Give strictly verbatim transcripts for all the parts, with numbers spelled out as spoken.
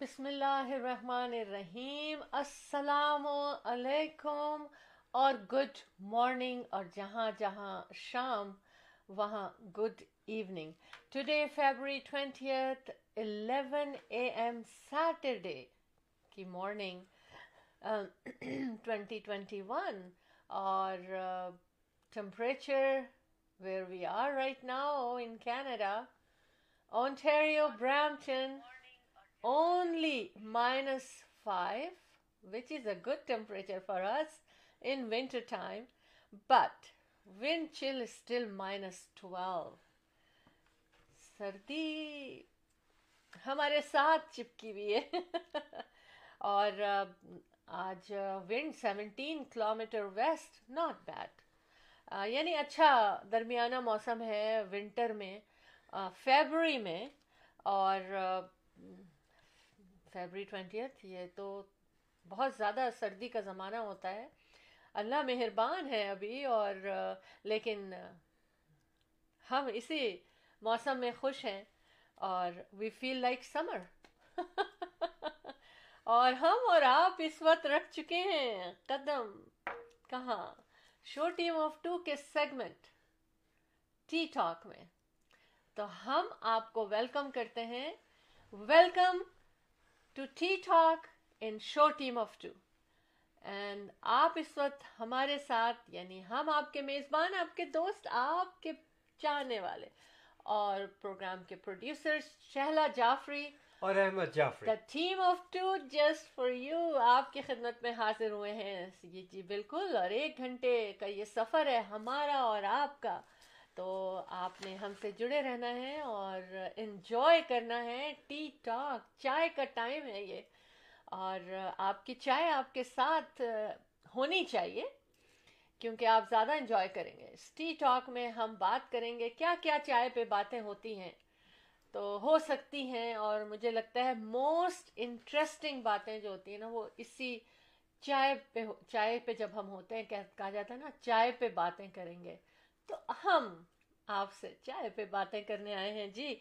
بسم اللہ الرحمن الرحیم. السلام علیکم اور گڈ مارننگ اور جہاں جہاں شام وہاں good evening. Today February twentieth eleven اے ایم سیٹرڈے کی مارننگ ٹوینٹی ٹوینٹی ون اور temperature where we are right now in Canada Ontario Brampton only minus five, which is a good temperature for us in winter time, but wind chill is still minus twelve. سردی ہمارے ساتھ چپکی بھی ہے اور آج wind seventeen kilometre west. Not bad, یعنی اچھا درمیانہ موسم ہے ونٹر میں, فیبرری میں. اور فیبرری ٹوینٹیتھ یہ تو بہت زیادہ سردی کا زمانہ ہوتا ہے. اللہ مہربان ہے ابھی, اور لیکن ہم اسی موسم میں خوش ہیں اور وی فیل لائک سمر. اور ہم اور آپ اس وقت رکھ چکے ہیں قدم کہاں شو ٹیم آف ٹو کے سیگمنٹ ٹی ٹاک میں. تو ہم آپ کو ویلکم کرتے ہیں. Welcome to tea talk in show team of two. And آپ اس وقت ہمارے ساتھ, یعنی ہم آپ کے میزبان, آپ کے دوست, آپ کے چاہنے والے اور پروگرام کے پروڈیوسر شہلا جعفری اور Ahmed Jafri, the team of two just for you, آپ کی خدمت میں حاضر ہوئے ہیں. جی جی بالکل. اور ایک گھنٹے کا یہ سفر ہے ہمارا اور آپ کا, تو آپ نے ہم سے جڑے رہنا ہے اور انجوائے کرنا ہے ٹی ٹاک. چائے کا ٹائم ہے یہ, اور آپ کی چائے آپ کے ساتھ ہونی چاہیے کیونکہ آپ زیادہ انجوائے کریں گے. اس ٹی ٹاک میں ہم بات کریں گے کیا کیا چائے پہ باتیں ہوتی ہیں, تو ہو سکتی ہیں, اور مجھے لگتا ہے موسٹ انٹرسٹنگ باتیں جو ہوتی ہیں نا وہ اسی چائے پہ چائے پہ جب ہم ہوتے ہیں کہا جاتا ہے نا چائے پہ باتیں کریں گے. تو ہم آپ سے چائے پہ باتیں کرنے آئے ہیں جی.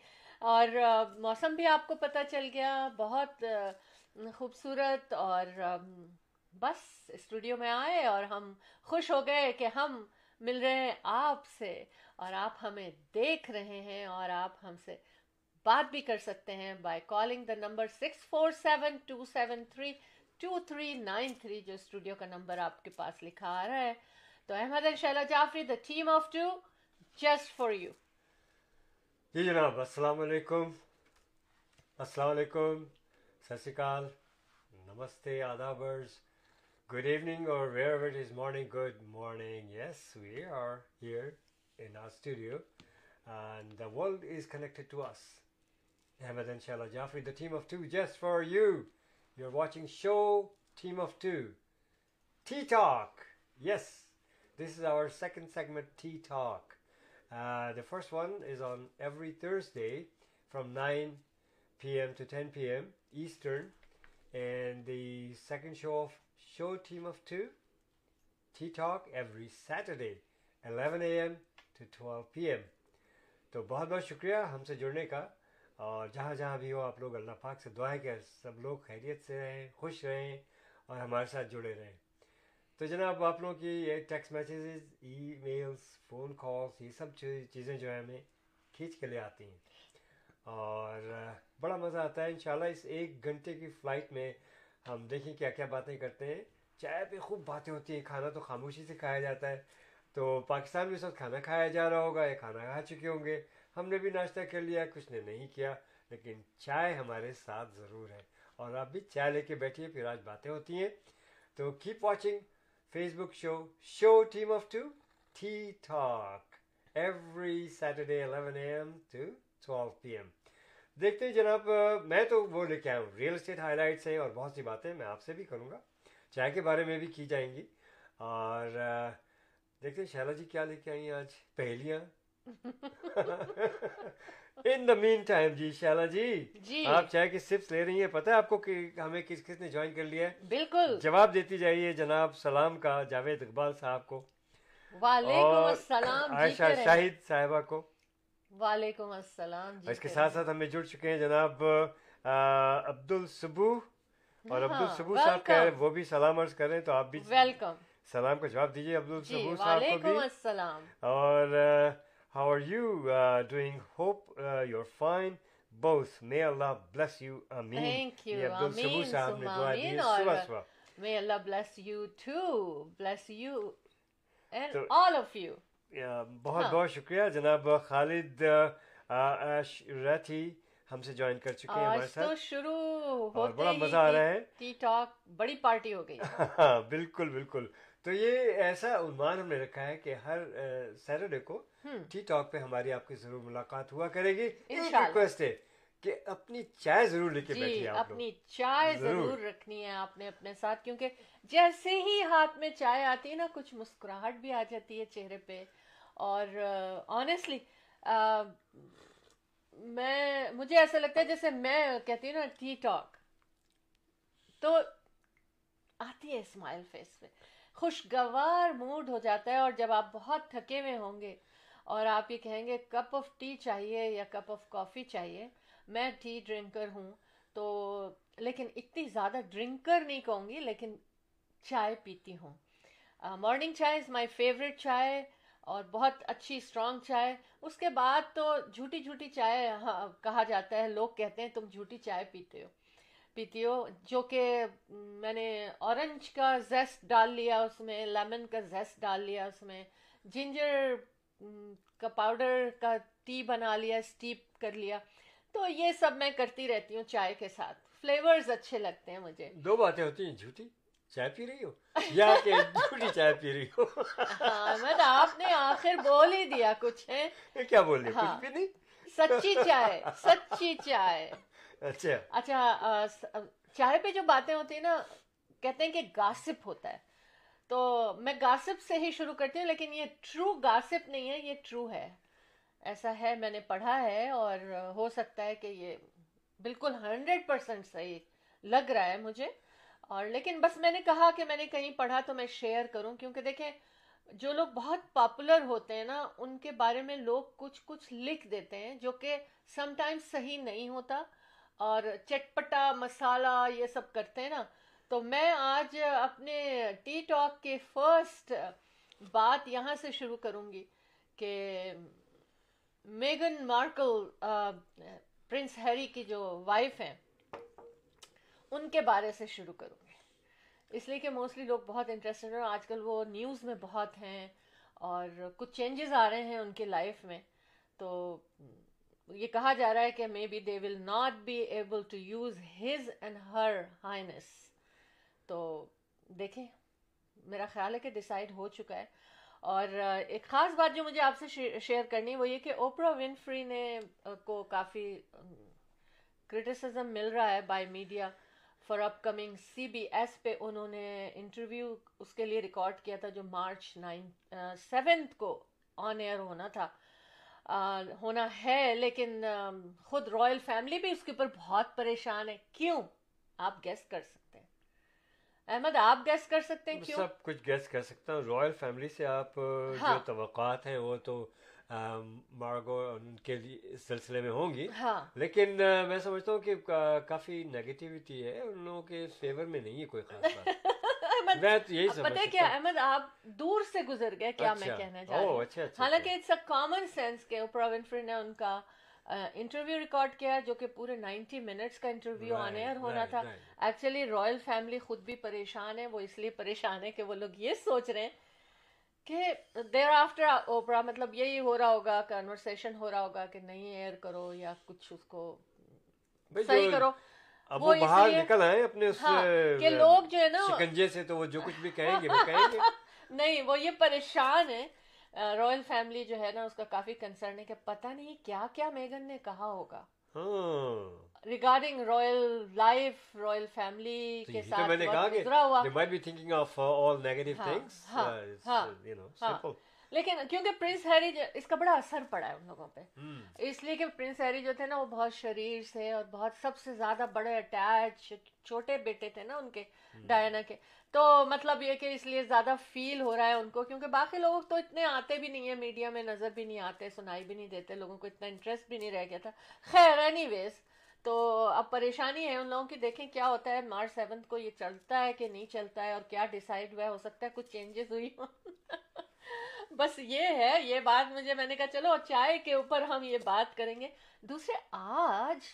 اور موسم بھی آپ کو پتہ چل گیا, بہت خوبصورت. اور بس اسٹوڈیو میں آئے اور ہم خوش ہو گئے کہ ہم مل رہے ہیں آپ سے اور آپ ہمیں دیکھ رہے ہیں, اور آپ ہم سے بات بھی کر سکتے ہیں by calling the number six four seven two seven three two three nine three, جو اسٹوڈیو کا نمبر آپ کے پاس لکھا آ رہا ہے. تو احمد اور Shehla Jafri, the team of two Just for you. جی جناب, السلام علیکم. السلام علیکم, ست شری اکال, نمستے, آدابرز, گڈ ایوننگ, اور wherever it is morning, good morning. Yes, we are here in our studio and the world is connected to us. Ahmed and Shehla Jafri, the team of two just for you. You are watching show team of two tea talk. Yes, this is our second segment tea talk. Uh, the first one is on every Thursday from nine p.m. to ten p.m. Eastern, and the second show of Show Team of Two, Tea Talk, every Saturday eleven a.m. to twelve p.m. تو بہت بہت شکریہ ہم سے جڑنے کا, اور جہاں جہاں بھی ہو آپ لوگ اللہ پاک سے دعا ہے کہ سب لوگ خیریت سے رہیں, خوش رہیں اور ہمارے ساتھ جڑے رہیں. تو جناب آپ لوگوں کی یہ text messages, emails, phone calls, یہ سب چیزیں جو ہیں ہمیں کھینچ کے لے آتی ہیں, اور بڑا مزہ آتا ہے. انشاءاللہ اس ایک گھنٹے کی فلائٹ میں ہم دیکھیں کیا کیا باتیں کرتے ہیں. چائے پہ خوب باتیں ہوتی ہیں, کھانا تو خاموشی سے کھایا جاتا ہے. تو پاکستان میں اس وقت کھانا کھایا جا رہا ہوگا, یہ کھانا کھا چکے ہوں گے, ہم نے بھی ناشتہ کر لیا, کچھ نے نہیں کیا, لیکن چائے ہمارے ساتھ ضرور ہے. اور آپ بھی چائے لے کے بیٹھیے, پھر آج باتیں ہوتی ہیں. تو keep watching Facebook show, Show Team of Two, Tea Talk, every Saturday eleven a.m. to twelve p.m. دیکھتے ہیں جناب, میں تو وہ لے کے آیا ہوں ریئل اسٹیٹ ہائی لائٹس ہیں, اور بہت سی باتیں میں آپ سے بھی کروں گا, چائے کے بارے میں بھی کی جائیں گی. اور دیکھتے ہیں شہلا جی کیا لے کے آئی ہیں آج, پہیلیاں. ان دا مین ٹائم جی شہلا جی آپ چائے کی سپس لے رہی ہیں, پتہ ہے آپ کو کہ ہمیں کس کس نے جوائن کر لیا ہے. بالکل, جواب دیتی جائیے جناب. سلام کا جاوید اقبال صاحب کو, وعلیکم السلام. عائشہ شاہد صاحبہ کو, وعلیکم السلام. اس کے ساتھ ساتھ ہمیں جڑ چکے ہیں جناب عبد السب اور عبد السب صاحب کہہ رہے ہیں وہ بھی سلام عرض کر رہے ہیں, تو آپ بھی ویلکم سلام کا جواب دیجیے عبد السب صاحب کو بھی. السلام اور how are you doing, hope you are fine both, may Allah bless you, ameen. Thank you, ameen ameen, اور may Allah bless you too, bless you and so, all of you. بہت بہت شکریہ جناب خالد اشرفی ہم سے جوائن کر چکے ہیں ہمارے ساتھ. آج تو شروع ہوتے ہی بڑا مزہ آ رہا ہے, ٹی ٹاک بڑی پارٹی ہو گئی. بالکل بالکل, تو یہ ایسا عنوان ہم نے رکھا ہے کہ ہر سیٹرڈے کو ٹی ٹاک پہ ہماری آپ کی ضرور ملاقات ہوا کرے گی. ایک ریکویسٹ ہے کہ اپنی چائے ضرور لے کے بیٹھیے, اپنی چائے ضرور رکھنی ہے آپ نے اپنے ساتھ, کیونکہ جیسے ہی ہاتھ میں چائے آتی ہے نا کچھ مسکراہٹ بھی آ جاتی ہے چہرے پہ. اور آنیسٹلی میں مجھے ایسا لگتا ہے جیسے میں کہتی ہوں نا ٹی ٹاک تو آتی ہے اسمائل فیس پہ, خوشگوار موڈ ہو جاتا ہے. اور جب آپ بہت تھکے ہوئے ہوں گے اور آپ یہ کہیں گے کپ آف ٹی چاہیے یا کپ آف کافی چاہیے, میں ٹی ڈرنکر ہوں تو لیکن اتنی زیادہ ڈرنکر نہیں کہوں گی, لیکن چائے پیتی ہوں. مارننگ چائے از مائی فیوریٹ چائے, اور بہت اچھی اسٹرانگ چائے. اس کے بعد تو جھوٹی جھوٹی چائے کہا جاتا ہے, لوگ کہتے ہیں تم جھوٹی چائے پیتے ہو پیتی ہو, جو کہ میں نے اورنج کا زیسٹ ڈال لیا اس میں, لیمن کا زیسٹ ڈال لیا اس میں, جنجر کا پاؤڈر کا ٹی بنا لیا, اسٹیپ کر لیا. تو یہ سب میں کرتی رہتی ہوں چائے کے ساتھ, فلیورز اچھے لگتے ہیں مجھے. دو باتیں ہوتی ہیں, جھوٹی چائے پی رہی ہو یا کہ جھوٹی چائے پی رہی ہو. احمد آپ نے آخر بول ہی دیا کچھ ہے, کیا بول رہے کچھ بھی نہیں, سچی چائے سچی چائے. اچھا اچھا چائے پہ جو باتیں ہوتی ہیں نا, کہتے ہیں کہ گاسپ ہوتا ہے, تو میں گاسپ سے ہی شروع کرتی ہوں, لیکن یہ ٹرو گاسپ نہیں ہے, یہ ٹرو ہے, ایسا ہے میں نے پڑھا ہے. اور ہو سکتا ہے کہ یہ بالکل ہنڈریڈ پرسینٹ صحیح لگ رہا ہے مجھے, اور لیکن بس میں نے کہا کہ میں نے کہیں پڑھا تو میں شیئر کروں, کیونکہ دیکھیں جو لوگ بہت پاپولر ہوتے ہیں نا ان کے بارے میں لوگ کچھ کچھ لکھ دیتے ہیں جو کہ سم ٹائمز صحیح نہیں ہوتا, اور چٹپٹا مسالہ یہ سب کرتے ہیں نا. تو میں آج اپنے ٹی ٹاک کے فرسٹ بات یہاں سے شروع کروں گی کہ میگن مارکل پرنس ہیری کی جو وائف ہیں ان کے بارے سے شروع کروں گی, اس لیے کہ موسٹلی لوگ بہت انٹرسٹڈ ہیں, آج کل وہ نیوز میں بہت ہیں اور کچھ چینجز آ رہے ہیں ان کی لائف میں. تو یہ کہا جا رہا ہے کہ maybe they will not be able to use his and her highness. تو دیکھیں میرا خیال ہے کہ ڈیسائیڈ ہو چکا ہے. اور ایک خاص بات جو مجھے آپ سے شیئر کرنی ہے وہ یہ کہ اوپرا ونفری نے کو کافی کرٹیسزم مل رہا ہے by media for upcoming C B S پہ. انہوں نے انٹرویو اس کے لیے ریکارڈ کیا تھا جو مارچ نائن سیونتھ کو آن ایئر ہونا تھا ہونا ہے, لیکن خود رائل فیملی بھی اس کے اوپر بہت پریشان ہے. کیوں آپ گیس کر سکتے احمد, آپ گیس کر سکتے ہیں کیوں؟ سب کچھ گیس کر سکتا ہوں. رائل فیملی سے آپ جو توقعات ہیں وہ تو مارگو ان کے سلسلے میں ہوں گی, لیکن میں سمجھتا ہوں کہ کافی نگیٹیوٹی ہے ان لوگوں کے فیور میں, نہیں ہے کوئی خاص بات. میں یہی سمجھتا ہوں. کیا احمد آپ دور سے گزر گئے کیا میں کہنا چاہ رہی ہوں, حالانکہ اٹس اے کامن سینس کہ اوپرا ونفری نے ان کا انٹرویو ریکارڈ کیا جو کہ پورے نائنٹی منٹس کا انٹرویو آن ایئر ہونا تھا. ایکچولی رائل فیملی خود بھی پریشان ہے, وہ اس لیے پریشان ہے کہ وہ لوگ یہ سوچ رہے ہیں کہ دیر آفٹر اوپرا, مطلب یہی ہو رہا ہوگا کنورسیشن ہو رہا ہوگا کہ نہیں ایئر کرو یا کچھ اس کو صحیح کرو. اب وہ باہر نکل آئے اپنے اس کے لوگ جو ہے نا شکنجے سے, تو وہ جو کچھ بھی کہیں گے وہ کہیں گے نہیں, وہ یہ پریشان ہے. رائل فیملی جو ہے نا اس کا کافی کنسرن ہے کہ پتہ نہیں کیا کیا میگن نے کہا ہوگا regarding Royal life, Royal family کے ساتھ گزرا ہوا. لیکن کیونکہ پرنس ہیری اس کا بڑا اثر پڑا ہے ان لوگوں پہ, اس لیے کہ پرنس ہیری جو تھے نا وہ بہت شریر سے اور بہت سب سے زیادہ بڑے اٹیچ چھوٹے بیٹے تھے نا ان کے ڈائنا کے, تو مطلب یہ کہ اس لیے زیادہ فیل ہو رہا ہے ان کو, کیونکہ باقی لوگ تو اتنے آتے بھی نہیں ہیں میڈیا میں, نظر بھی نہیں آتے, سنائی بھی نہیں دیتے, لوگوں کو اتنا انٹرسٹ بھی نہیں رہ گیا تھا. خیر اینی ویز تو اب پریشانی ہے ان لوگوں کی. دیکھیں کیا ہوتا ہے مارچ سیونتھ کو یہ چلتا ہے کہ نہیں چلتا ہے اور کیا ڈیسائیڈ ہوا ہے. ہو سکتا ہے کچھ چینجز ہوئی ہوں. بس یہ ہے, یہ بات مجھے میں نے کہا چلو چائے کے اوپر ہم یہ بات کریں گے. دوسرے آج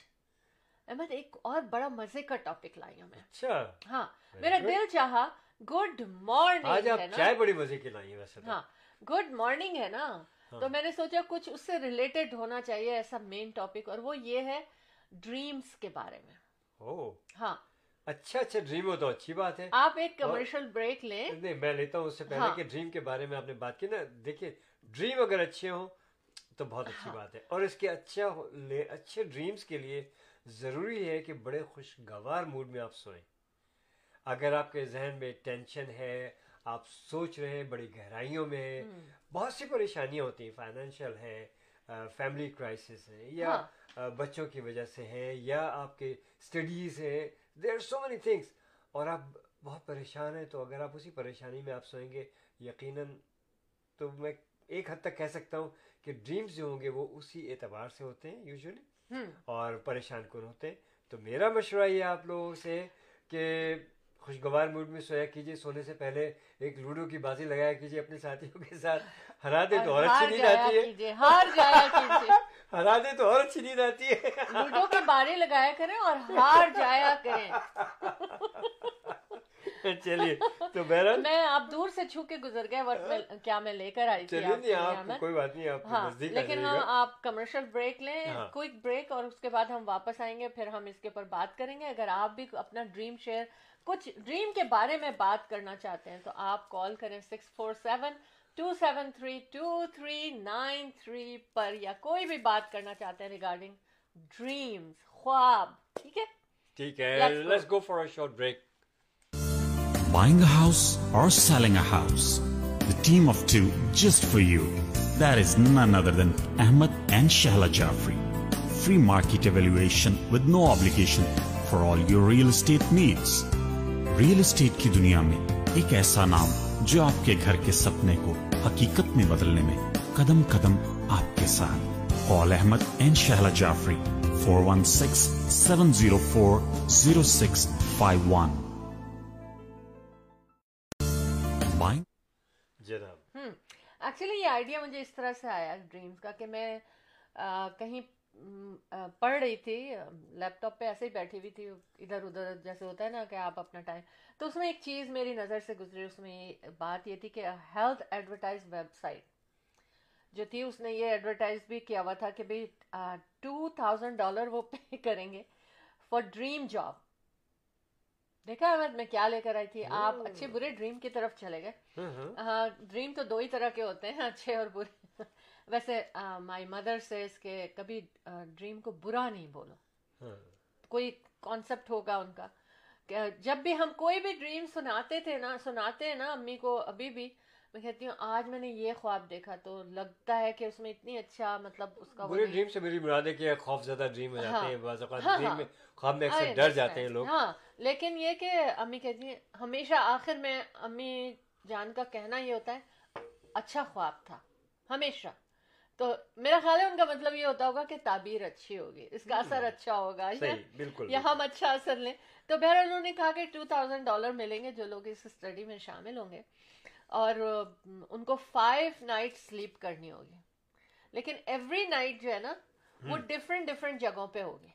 احمد ایک اور بڑا مزے کا ٹاپک لائی ہوں میں. اچھا ہاں میرا دل چاہا. گڈ مارننگ آج آپ چائے بڑی مزے کی لائی ہیں ویسے. ہاں گڈ مارننگ ہے نا, تو میں نے سوچا کچھ اس سے ریلیٹڈ ہونا چاہیے ایسا مین ٹاپک, اور وہ یہ ہے ڈریمز کے بارے میں. اوہ ہاں اچھا اچھا ڈریم ہو تو اچھی بات ہے. آپ ایک کمرشل بریک لیں. نہیں میں لیتا ہوں اس سے پہلے کہ ڈریم کے بارے میں آپ نے بات کی نا. دیکھیے ڈریم اگر اچھے ہوں تو بہت اچھی بات ہے, اور اس کے اچھا اچھے ڈریمز کے لیے ضروری ہے کہ بڑے خوشگوار موڈ میں آپ سوئیں. اگر آپ کے ذہن میں ٹینشن ہے, آپ سوچ رہے ہیں بڑی گہرائیوں میں ہیں, بہت سی پریشانیاں ہوتی ہیں, فائنینشیل ہیں, فیملی کرائسس ہیں, یا بچوں کی وجہ سے ہیں, یا آپ کے اسٹڈیز ہیں, there are so many things, اور آپ بہت پریشان ہیں. تو اگر آپ اسی پریشانی میں آپ سوئیں گے یقیناً, تو میں ایک حد تک کہہ سکتا ہوں کہ ڈریمز جو ہوں گے وہ اسی اعتبار سے ہوتے ہیں یوزولی, اور پریشان کن ہوتے ہیں. تو میرا مشورہ یہ آپ لوگوں سے کہ خوشگوار موڈ میں سویا کیجیے, سونے سے پہلے ایک لوڈو کی بازی لگایا کیجیے اپنے ساتھیوں کے ساتھ. ہرا دے تو اور اچھی نیند آتی ہے, ہار جایا کیجیے. ہرا دے تو اور اچھی نیند آتی ہے. لوڈو کے بارے لگایا کریں اور ہار جایا کریں. چلیے تو بہرحال میں آپ دور سے چھو کے گزر گئے ورنہ کیا میں لے کر آئی تھی. چلیے آپ کوئی بات نہیں, آپ نزدیک لیکن ہاں آپ کمرشل بریک لیں, کوئک بریک, اور اس کے بعد ہم واپس آئیں گے. پھر ہم اس کے اوپر بات کریں گے. اگر آپ بھی اپنا ڈریم شیئر, کچھ ڈریم کے بارے میں بات کرنا چاہتے ہیں تو آپ کال کریں six four seven two seven three two three nine three پر, یا کوئی بھی بات کرنا چاہتے ہیں ریگارڈنگ ڈریمز, خواب. ٹھیک ہے ٹھیک ہے, let's go for a short break. Buying a house اور selling a house, the team of two just for you, that is none other than Ahmed and Shehla Jafri. Free market evaluation with no obligation for all your real estate needs. Real estate کی دنیا میں ایک ایسا نام جو آپ کے گھر کے سپنے کو حقیقت میں بدلنے میں قدم قدم آپ کے ساتھ. Call Ahmed and Shehla Jafri four one six seven zero four zero six five one. جناب ایکچولی یہ آئیڈیا مجھے اس طرح سے آیا ڈریمز کا کہ میں کہیں پڑھ رہی تھی لیپ ٹاپ پہ, ایسے ہی بیٹھی ہوئی تھی ادھر ادھر جیسے ہوتا ہے نا کہ آپ اپنا ٹائم, تو اس میں ایک چیز میری نظر سے گزری. اس میں بات یہ تھی کہ ہیلتھ ایڈورٹائز ویب سائٹ جو تھی اس نے یہ ایڈورٹائز بھی کیا ہوا تھا کہ بھائی ٹو تھاؤزینڈ ڈالر وہ پے کریں گے فار ڈریم جاب. دیکھا احمد میں کیا لے کر آئی تھی. آپ اچھے برے ڈریم کی طرف چلے گئے. ہاں ڈریم تو دو ہی طرح کے ہوتے ہیں, اچھے اور برے. ویسے مائی مدر سیز کہ کبھی ڈریم کو برا نہیں بولو. کوئی کانسیپٹ ہوگا ان کا. جب بھی ہم کوئی بھی ڈریم سناتے تھے نا, سناتے ہیں نا امی کو, ابھی بھی میں کہتی ہوں آج میں نے یہ خواب دیکھا تو لگتا ہے کہ اس میں اتنی اچھا, مطلب اس کا برے ڈریم سے میری مراد ہے کہ خوف زدہ ڈریم ہو جاتے ہیں بعض اوقات. ڈریم میں خواب میں اکثر ڈر جاتے ہیں لوگ. ہاں لیکن یہ کہ امی کہتی ہیں ہمیشہ آخر میں امی جان کا کہنا یہ ہوتا ہے اچھا خواب تھا ہمیشہ. تو میرا خیال ہے ان کا مطلب یہ ہوتا ہوگا کہ تعبیر اچھی ہوگی, اس کا اثر اچھا ہوگا, یا ہم اچھا اثر لیں. تو بہرحال انہوں نے کہا کہ ٹو تھاؤزینڈ ڈالر ملیں گے جو لوگ اس اسٹڈی میں شامل ہوں گے, اور ان کو فائیو نائٹ سلیپ کرنی ہوگی. لیکن ایوری نائٹ جو ہے نا وہ ڈفرینٹ ڈفرینٹ جگہوں پہ ہوگی.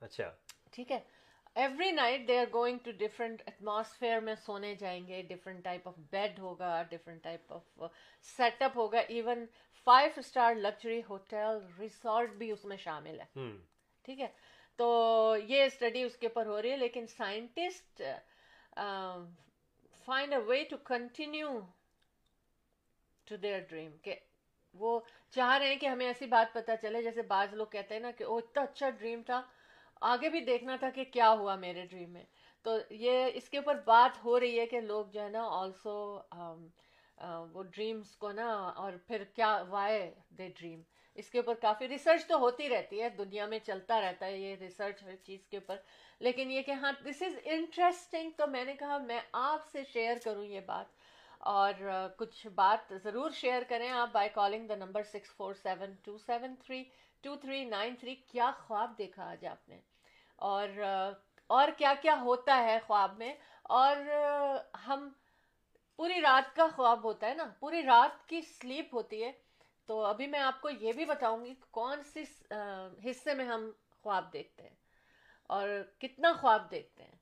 اچھا ٹھیک ہے. Every night they are going to different atmosphere میں سونے جائیں گے. ڈفرینٹ ٹائپ آف بیڈ ہوگا, different type of set up ہوگا. Even five star luxury hotel, resort بھی اس میں شامل ہے. ٹھیک ہے تو یہ اسٹڈی اس کے اوپر ہو رہی ہے. لیکن scientist find a way to continue to their dream, کہ وہ چاہ رہے ہیں کہ ہمیں ایسی بات پتہ چلے جیسے بعض لوگ کہتے ہیں نا کہ وہ اتنا اچھا ڈریم تھا, آگے بھی دیکھنا تھا کہ کیا ہوا میرے ڈریم میں. تو یہ اس کے اوپر بات ہو رہی ہے کہ لوگ جو ہے نا آلسو وہ ڈریمز کو نا, اور پھر کیا وائے دے ڈریم, اس کے اوپر کافی ریسرچ تو ہوتی رہتی ہے, دنیا میں چلتا رہتا ہے یہ ریسرچ ہر چیز کے اوپر. لیکن یہ کہ ہاں دس از انٹرسٹنگ, تو میں نے کہا میں آپ سے شیئر کروں یہ بات, اور کچھ بات ضرور شیئر کریں آپ by calling the number six four seven two seven three two three nine three. کیا خواب دیکھا آج آپ نے, اور اور کیا کیا ہوتا ہے خواب میں, اور ہم پوری رات کا خواب ہوتا ہے نا, پوری رات کی سلیپ ہوتی ہے, تو ابھی میں آپ کو یہ بھی بتاؤں گی کون سی حصے میں ہم خواب دیکھتے ہیں اور کتنا خواب دیکھتے ہیں.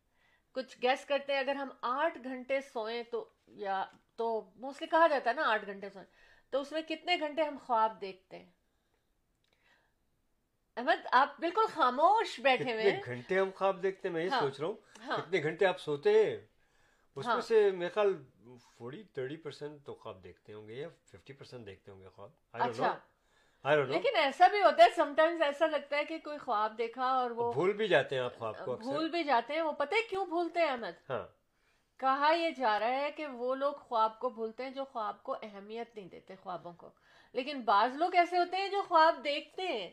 کچھ گیس کرتے ہیں, اگر ہم آٹھ گھنٹے سوئیں تو, یا تو موسٹلی کہا جاتا ہے نا آٹھ گھنٹے سوئیں, تو اس میں کتنے گھنٹے ہم خواب دیکھتے ہیں. احمد آپ بالکل خاموش بیٹھے ہوئے ہیں. گھنٹے ہم خواب دیکھتے ہیں, میں یہ سوچ رہا ہوں کتنے گھنٹے آپ سوتے ہیں, اس میں سے میرے خیال فورٹی تھرٹی پرسینٹ تو خواب دیکھتے ہوں گے یا ففٹی پرسینٹ دیکھتے ہوں گے خواب. اچھا لیکن ایسا بھی ہوتا ہے سم ٹائمز, ایسا لگتا ہے کہ کوئی خواب دیکھا اور وہ بھول بھی جاتے ہیں. آپ خواب کو بھول بھی جاتے ہیں, وہ پتہ ہے کیوں بھولتے ہیں احمد؟ کہا یہ جا رہا ہے کہ وہ لوگ خواب کو بھولتے ہیں جو خواب کو اہمیت نہیں دیتے خوابوں کو. لیکن بعض لوگ ایسے ہوتے ہیں جو خواب دیکھتے ہیں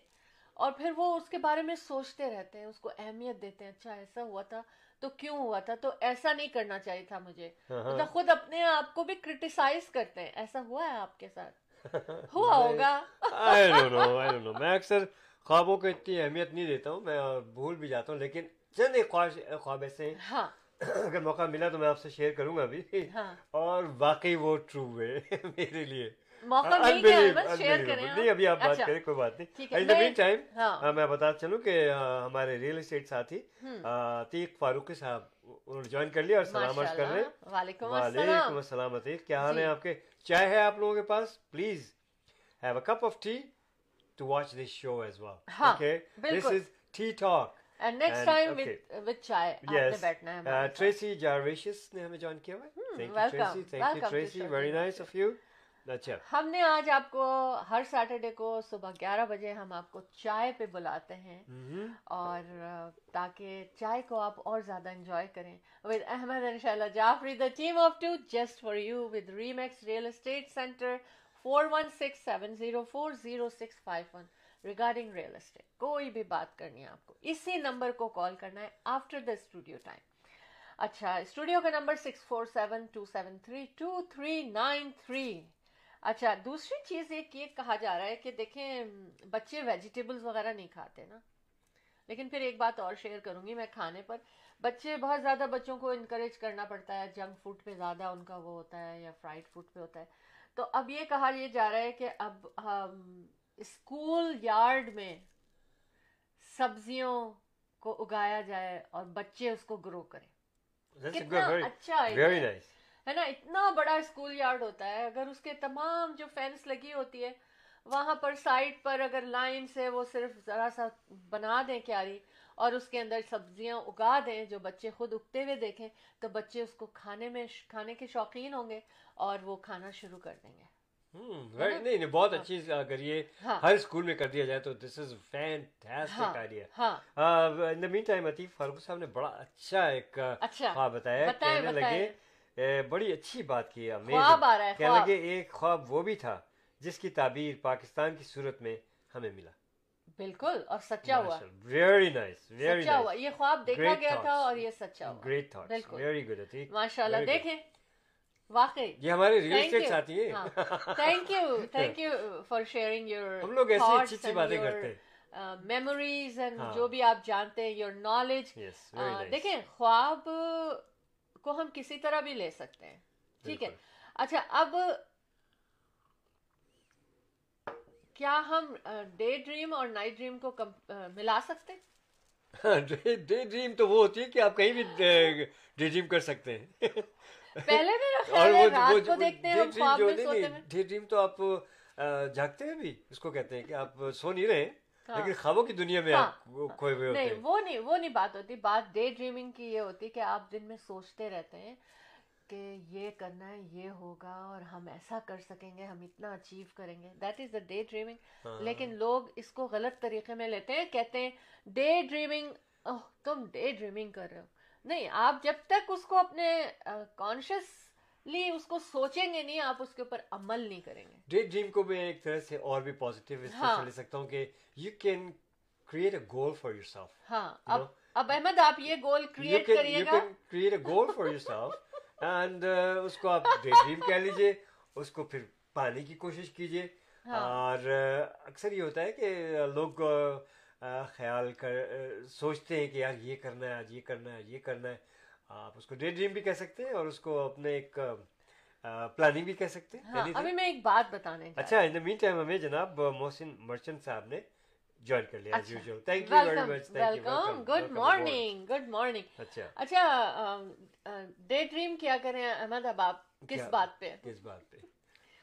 اور پھر وہ اس کے بارے میں سوچتے رہتے ہیں, اس کو اہمیت دیتے ہیں, اچھا ایسا ہوا تھا تو کیوں ہوا تھا, تو ایسا نہیں کرنا چاہیے تھا مجھے. مطلب خود اپنے آپ کو بھی کرٹیسائز کرتے ہیں. ایسا ہوا ہے آپ کے ساتھ؟ ہوا ہوگا. میں اکثر خوابوں کو اتنی اہمیت نہیں دیتا ہوں, میں بھول بھی جاتا ہوں, لیکن چند ایک خواب ایسے ہیں اگر موقع ملا تو میں آپ سے شیئر کروں گا بھی, اور واقعی وہ ٹرو ہوئے میرے لیے. موقع مل گیا, شیئر کریں. نہیں ابھی آپ بات کریں, کوئی بات نہیں. ان دی مین ٹائم میں بتاتا چلوں کہ ہمارے ریئل اسٹیٹ ساتھی عتیق فاروقی صاحب انہوں نے جوائن کر لیا اور سلام عرض کر رہے ہیں. وعلیکم السلام عتیق, کیا حال ہے آپ کے؟ چائے ہے آپ لوگوں کے پاس؟ Please have a cup of tea to watch this show as well. Okay this is tea talk and next time with chai آپ نے بیٹھنا ہے. ٹریسی جارویشس نے ہمیں جوائن کیا ہوا ہے. Tracy thank you Tracy, very nice of you. اچھا ہم نے آج آپ کو ہر سیٹرڈے کو صبح گیارہ بجے ہم آپ کو چائے پہ بلاتے ہیں, اور تاکہ چائے کو آپ اور زیادہ انجوائے کریں. ود احمد ان شاء اللہ Jafri, the team of two just for you with Remax real estate centre, four one six seven zero four zero six five one regarding real estate. کوئی بھی بات کرنی ہے آپ کو اسی نمبر کو کال کرنا ہے آفٹر دا اسٹوڈیو ٹائم. اچھا اسٹوڈیو کا number six four seven two seven three two three nine three. اچھا دوسری چیز ایک یہ کہا جا رہا ہے کہ دیکھیں بچے ویجیٹیبلز وغیرہ نہیں کھاتے نا, لیکن پھر ایک بات اور شیئر کروں گی میں کھانے پر. بچے بہت زیادہ بچوں کو انکریج کرنا پڑتا ہے, جنک فوڈ پہ زیادہ ان کا وہ ہوتا ہے یا فرائڈ فوڈ پہ ہوتا ہے. تو اب یہ کہا یہ جا رہا ہے کہ اب اسکول یارڈ میں سبزیوں کو اگایا جائے اور بچے اس کو گرو کریں. کتنا اچھا ہے ہے نا, اتنا بڑا اسکول یارڈ ہوتا ہے, اگر اس کے تمام جو فینس لگی ہوتی ہے وہاں پر سائٹ پر اگر لائن سے وہ صرف ذرا سا بنا دیں کیاری اور اس کے اندر سبزیاں اگا دیں جو بچے خود اگتے ہوئے دیکھیں, تو بچے اس کو کھانے میں کھانے کے شوقین ہوں گے اور وہ کھانا شروع کر دیں گے. نہیں نہیں بہت اچھی, اگر یہ ہر اسکول میں کر دیا جائے تو this is fantastic idea. In the meantime Atiq Farooq صاحب نے بڑا اچھا ایک خواب بتایا, کہنے لگے بڑی اچھی بات کی, کہنے لگے ایک خواب وہ بھی تھا جس کی تعبیر پاکستان کی صورت میں ہمیں ملا. بالکل, اور سچا ہوا. ویری نائس, ویری سچا ہوا. یہ خواب دیکھا گیا تھا اور یہ سچا ہوا. Great thoughts, very good Atiq, ماشاء اللہ. دیکھیں واقعی یہ ہمارے ریئل اسٹیٹ ساتھی ہیں. Thank you, thank you for sharing your, ہم لوگ ایسی اچھی اچھی باتیں کرتے ہیں, میموریز اینڈ جو بھی آپ جانتے ہیں, یور نالج. دیکھیں خواب کو ہم کسی طرح بھی لے سکتے ہیں, ٹھیک ہے. اچھا اب کیا ہم ڈے ڈریم اور نائٹ ڈریم کو ملا سکتے ہیں؟ ڈے ڈریم تو وہ ہوتی ہے کہ آپ کہیں بھی ڈے ڈریم کر سکتے ہیں. پہلے میرا خیال ہے رات کو دیکھتے ہیں, خواب میں سوتے ہیں. ڈے ڈریم تو آپ جاگتے ہیں بھی, اس کو کہتے ہیں کہ آپ سو نہیں رہے لیکن خوابوں کی دنیا میں کھوئے ہوئے ہوتے ہیں. نہیں وہ نہیں, وہ نہیں بات ہوتی. بات ڈے ڈریمنگ کی یہ ہوتی کہ آپ دن میں سوچتے رہتے ہیں کہ یہ کرنا ہے, یہ ہوگا اور ہم ایسا کر سکیں گے, ہم اتنا اچیو کریں گے, that is the day dreaming. لیکن لوگ اس کو غلط طریقے میں لیتے ہیں, کہتے ہیں ڈے ڈریمنگ, اوہ تم ڈے ڈریمنگ کر رہے ہو. نہیں, آپ جب تک اس کو اپنے کانشیسلی اس کو سوچیں گے نہیں, آپ اس کے اوپر عمل نہیں کریں گے. ڈے ڈریم کو میں ایک طرح سے اور بھی پازیٹیو اسپیشل لے سکتا ہوں کہ you can create a goal for yourself. ہاں اب اب احمد آپ یہ گول کریٹ کریے گا, you can create a goal for yourself, and اس کو آپ ڈے ڈریم کہہ لیجیے, اس کو پھر پانے کی کوشش کیجیے. اور اکثر یہ ہوتا ہے کہ لوگ خیال کر سوچتے ہیں کہ یار یہ کرنا ہے آج یہ کرنا ہے یہ کرنا ہے آپ اس کو ڈے ڈریم بھی کہہ سکتے ہیں اور اس کو اپنے ایک پلاننگ بھی کہہ سکتے ہیں. ابھی میں ایک بات بتانے اچھا ان دا مین ٹائم ہمیں جناب محسن مرچنٹ صاحب نے جوائن کر لیا as usual. Thank you very much. Welcome. Good morning. Good morning. اچھا اچھا ڈے ڈریم کیا کریں احمد اب آپ کس بات پہ کس بات پہ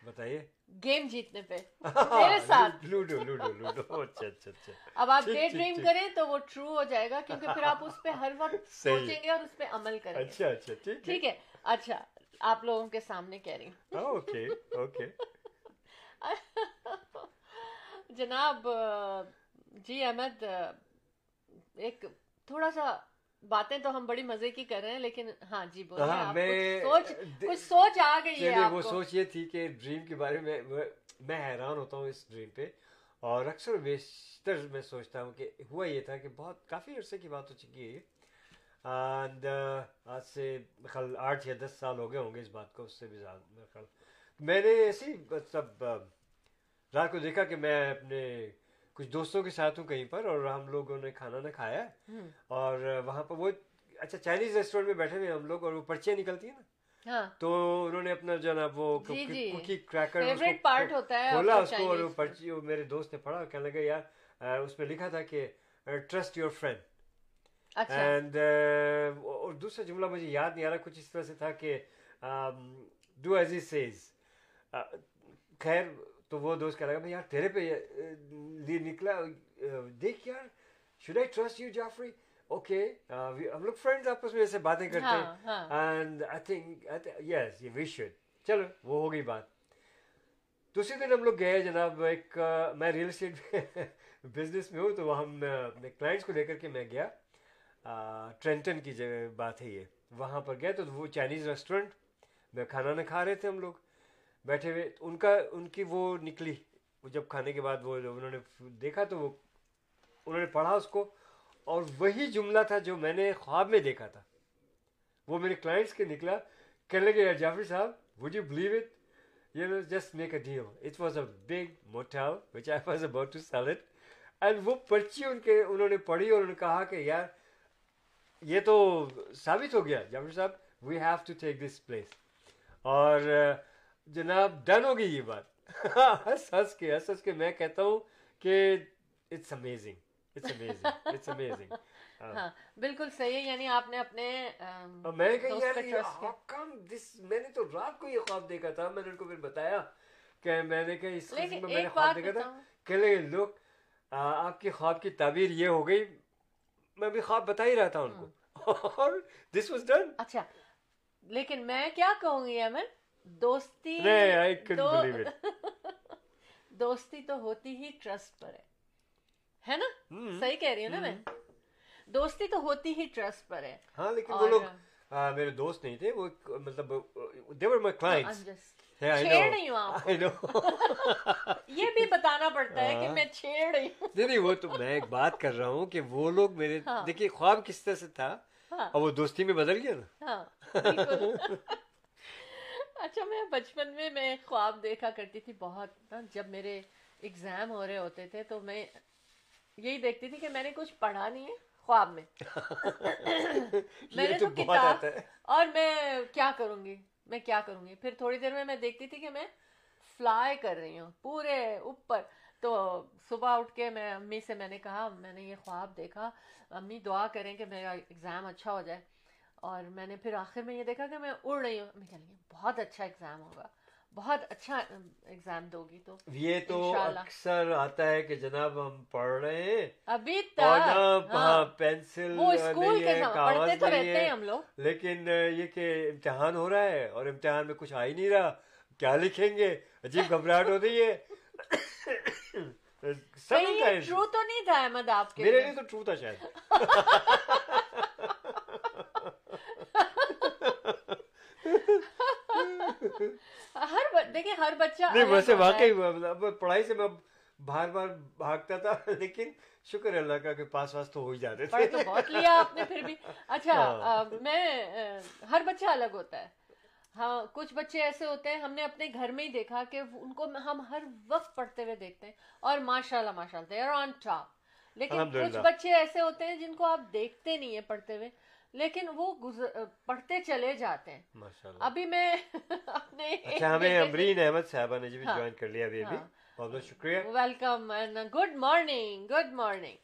بتائیے؟ گیم جیتنے پہ میرے ساتھ لوڈو لوڈو لوڈو. اچھا اچھا اچھا اب آپ ڈے ڈریم کریں تو وہ ٹرو ہو جائے گا کیونکہ پھر آپ اس پہ ہر وقت سوچیں گے اور اس پہ عمل کریں گے. اچھا اچھا ٹھیک ٹھیک ہے. اچھا آپ لوگوں کے سامنے کہہ رہی ہوں. اوکے اوکے جناب جی احمد ایک تھوڑا سا باتیں تو ہم بڑی مزے کی کر رہے ہیں لیکن ہاں جی بولیں آپ. سوچ کچھ سوچ آ گئی ہے آپ کو؟ وہ سوچ یہ تھی کہ ڈریم کے بارے میں میں حیران ہوتا ہوں اس ڈریم پہ اور اکثر بیشتر میں سوچتا ہوں کہ ہوا یہ تھا کہ بہت کافی عرصے کی بات ہو چکی ہے اینڈ آج سے خل آٹھ یا دس سال ہو گئے ہوں گے اس بات کو اس سے بھی زیادہ. خل میں نے ایسی سب رات کو دیکھا کہ میں اپنے کچھ دوستوں کے ساتھ ہوں کہیں پر اور ہم لوگوں نے کھانا نہ کھایا اور وہاں پر وہ اچھا چائنیز ریسٹورینٹ میں بیٹھے ہوئے ہم لوگ اور وہ پرچیاں نکلتی ہیں نا تو انہوں نے اپنا جو نا وہ کوکی کریکر کھولا اس کو اور وہ پرچی میرے دوست نے پڑھا کہنے لگا یار اس میں لکھا تھا کہ ٹرسٹ یور فرینڈ اینڈ اور دوسرا جملہ مجھے یاد نہیں آ رہا کچھ اس طرح سے تھا کہ ڈو ایز ہی سیز. خیر تو وہ دوست کہہ رہا میں یار تیرے پہ لیے نکلا دیکھ یار should I trust you Jafri okay ہم لوگ فرینڈس آپس میں ایسے باتیں کرتے ہیں and I think yes we should. چلو وہ ہو گئی بات. دوسرے دن ہم لوگ گئے جناب ایک میں ریئل اسٹیٹ بزنس میں ہوں تو ہم اپنے کلائنٹس کو لے کر کے میں گیا ٹرینٹن کی جگہ بات ہے یہ وہاں پر گیا تو وہ چائنیز ریسٹورینٹ میں کھانا نہ کھا رہے تھے ہم لوگ بیٹھے ہوئے. ان کا ان کی وہ نکلی جب کھانے کے بعد وہ انہوں نے دیکھا تو وہ انہوں نے پڑھا اس کو اور وہی جملہ تھا جو میں نے خواب میں دیکھا تھا وہ میرے کلائنٹس کے نکلا کہنے لگے یار جعفری صاحب would you believe it you know just make a deal it was a big موٹاؤ which I was about to sell it and وہ پرچی ان کے انہوں نے پڑھی اور انہوں نے کہا کہ یار یہ تو ثابت ہو گیا جعفری صاحب we have to take this place اور جناب ڈن ہو گئی یہ بات. ہنس ہنس کے ہنس ہنس کے میں کہتا ہوں کہ it's amazing it's amazing it's amazing. ہاں بالکل صحیح ہے. یعنی آپ نے اپنے میں کہا یار ہاؤ کم دس میں نے تو رات کو یہ خواب دیکھا تھا میں نے ان کو پھر بتایا کہ میں نے کہا اس قسم میں میں نے خواب دیکھا تھا کہ لوگ آپ کے خواب کی تعبیر یہ ہو گئی میں بھی خواب بتا ہی رہا تھا ان کو اور دس واز ڈن. اچھا لیکن میں کیا کہوں گی امن دوستی دوستی تو ہوتی ہی ٹرسٹ پر ہے ہے نا؟ صحیح کہہ رہی ہوں نا میں. دوستی تو ہوتی ہی ٹرسٹ پر ہے. ہاں لیکن وہ لوگ میرے دوست نہیں تھے وہ مطلب they were my clients. چھیڑ رہی ہوں آپ یہ بھی بتانا پڑتا ہے کہ میں چھیڑ رہی ہوں. نہیں وہ تو میں ایک بات کر رہا ہوں کہ وہ لوگ میرے دیکھیے خواب کس طرح سے تھا اور وہ دوستی میں بدل گیا نا. اچھا میں بچپن میں میں خواب دیکھا کرتی تھی بہت نا جب میرے ایگزام ہو رہے ہوتے تھے تو میں یہی دیکھتی تھی کہ میں نے کچھ پڑھا نہیں ہے خواب میں میں نے تو کتاب اور میں کیا کروں گی میں کیا کروں گی پھر تھوڑی دیر میں میں دیکھتی تھی کہ میں فلائی کر رہی ہوں پورے اوپر. تو صبح اٹھ کے میں امی سے میں نے کہا میں نے یہ خواب دیکھا امی دعا کریں کہ میرا ایگزام اچھا ہو جائے اور میں نے پھر آخر میں یہ دیکھا کہ میں اڑ رہی ہوں. میں چلیے بہت اچھا ایگزام ہوگا بہت اچھا ایگزام دو گی. تو یہ تو اکثر آتا ہے کہ جناب ہم پڑھ رہے ہیں ابھی تک پینسل کاغذ نہیں ہے ہم لوگ لیکن یہ کہ امتحان ہو رہا ہے اور امتحان میں کچھ آ ہی نہیں رہا کیا لکھیں گے عجیب گھبراہٹ ہو رہی ہے. ٹرو تو نہیں تھا احمد آپ کے میرے لیے تو ٹرو تھا شاید. ہر دیکھیں ہر بچہ نہیں ویسے واقعی پڑھائی سے میں بار بار بھاگتا تھا لیکن شکر اللہ کا کہ پاس واس تو ہو ہی جاتے تھے. بہت لیا آپ نے پھر بھی. اچھا میں ہر بچہ الگ ہوتا ہے ہاں کچھ بچے ایسے ہوتے ہیں ہم نے اپنے گھر میں ہی دیکھا کہ ان کو ہم ہر وقت پڑھتے ہوئے دیکھتے ہیں اور ماشاء اللہ ماشاء اللہ دے آر آن ٹاپ. لیکن کچھ بچے ایسے ہوتے ہیں جن کو آپ دیکھتے نہیں ہیں پڑھتے ہوئے لیکن وہ پڑھتے چلے جاتے ہیں. ابھی میں اپنے ہمیں امرین احمد صاحبہ نے بھی جوائن کر لیا. ابھی بہت بہت شکریہ, welcome and good morning. Good morning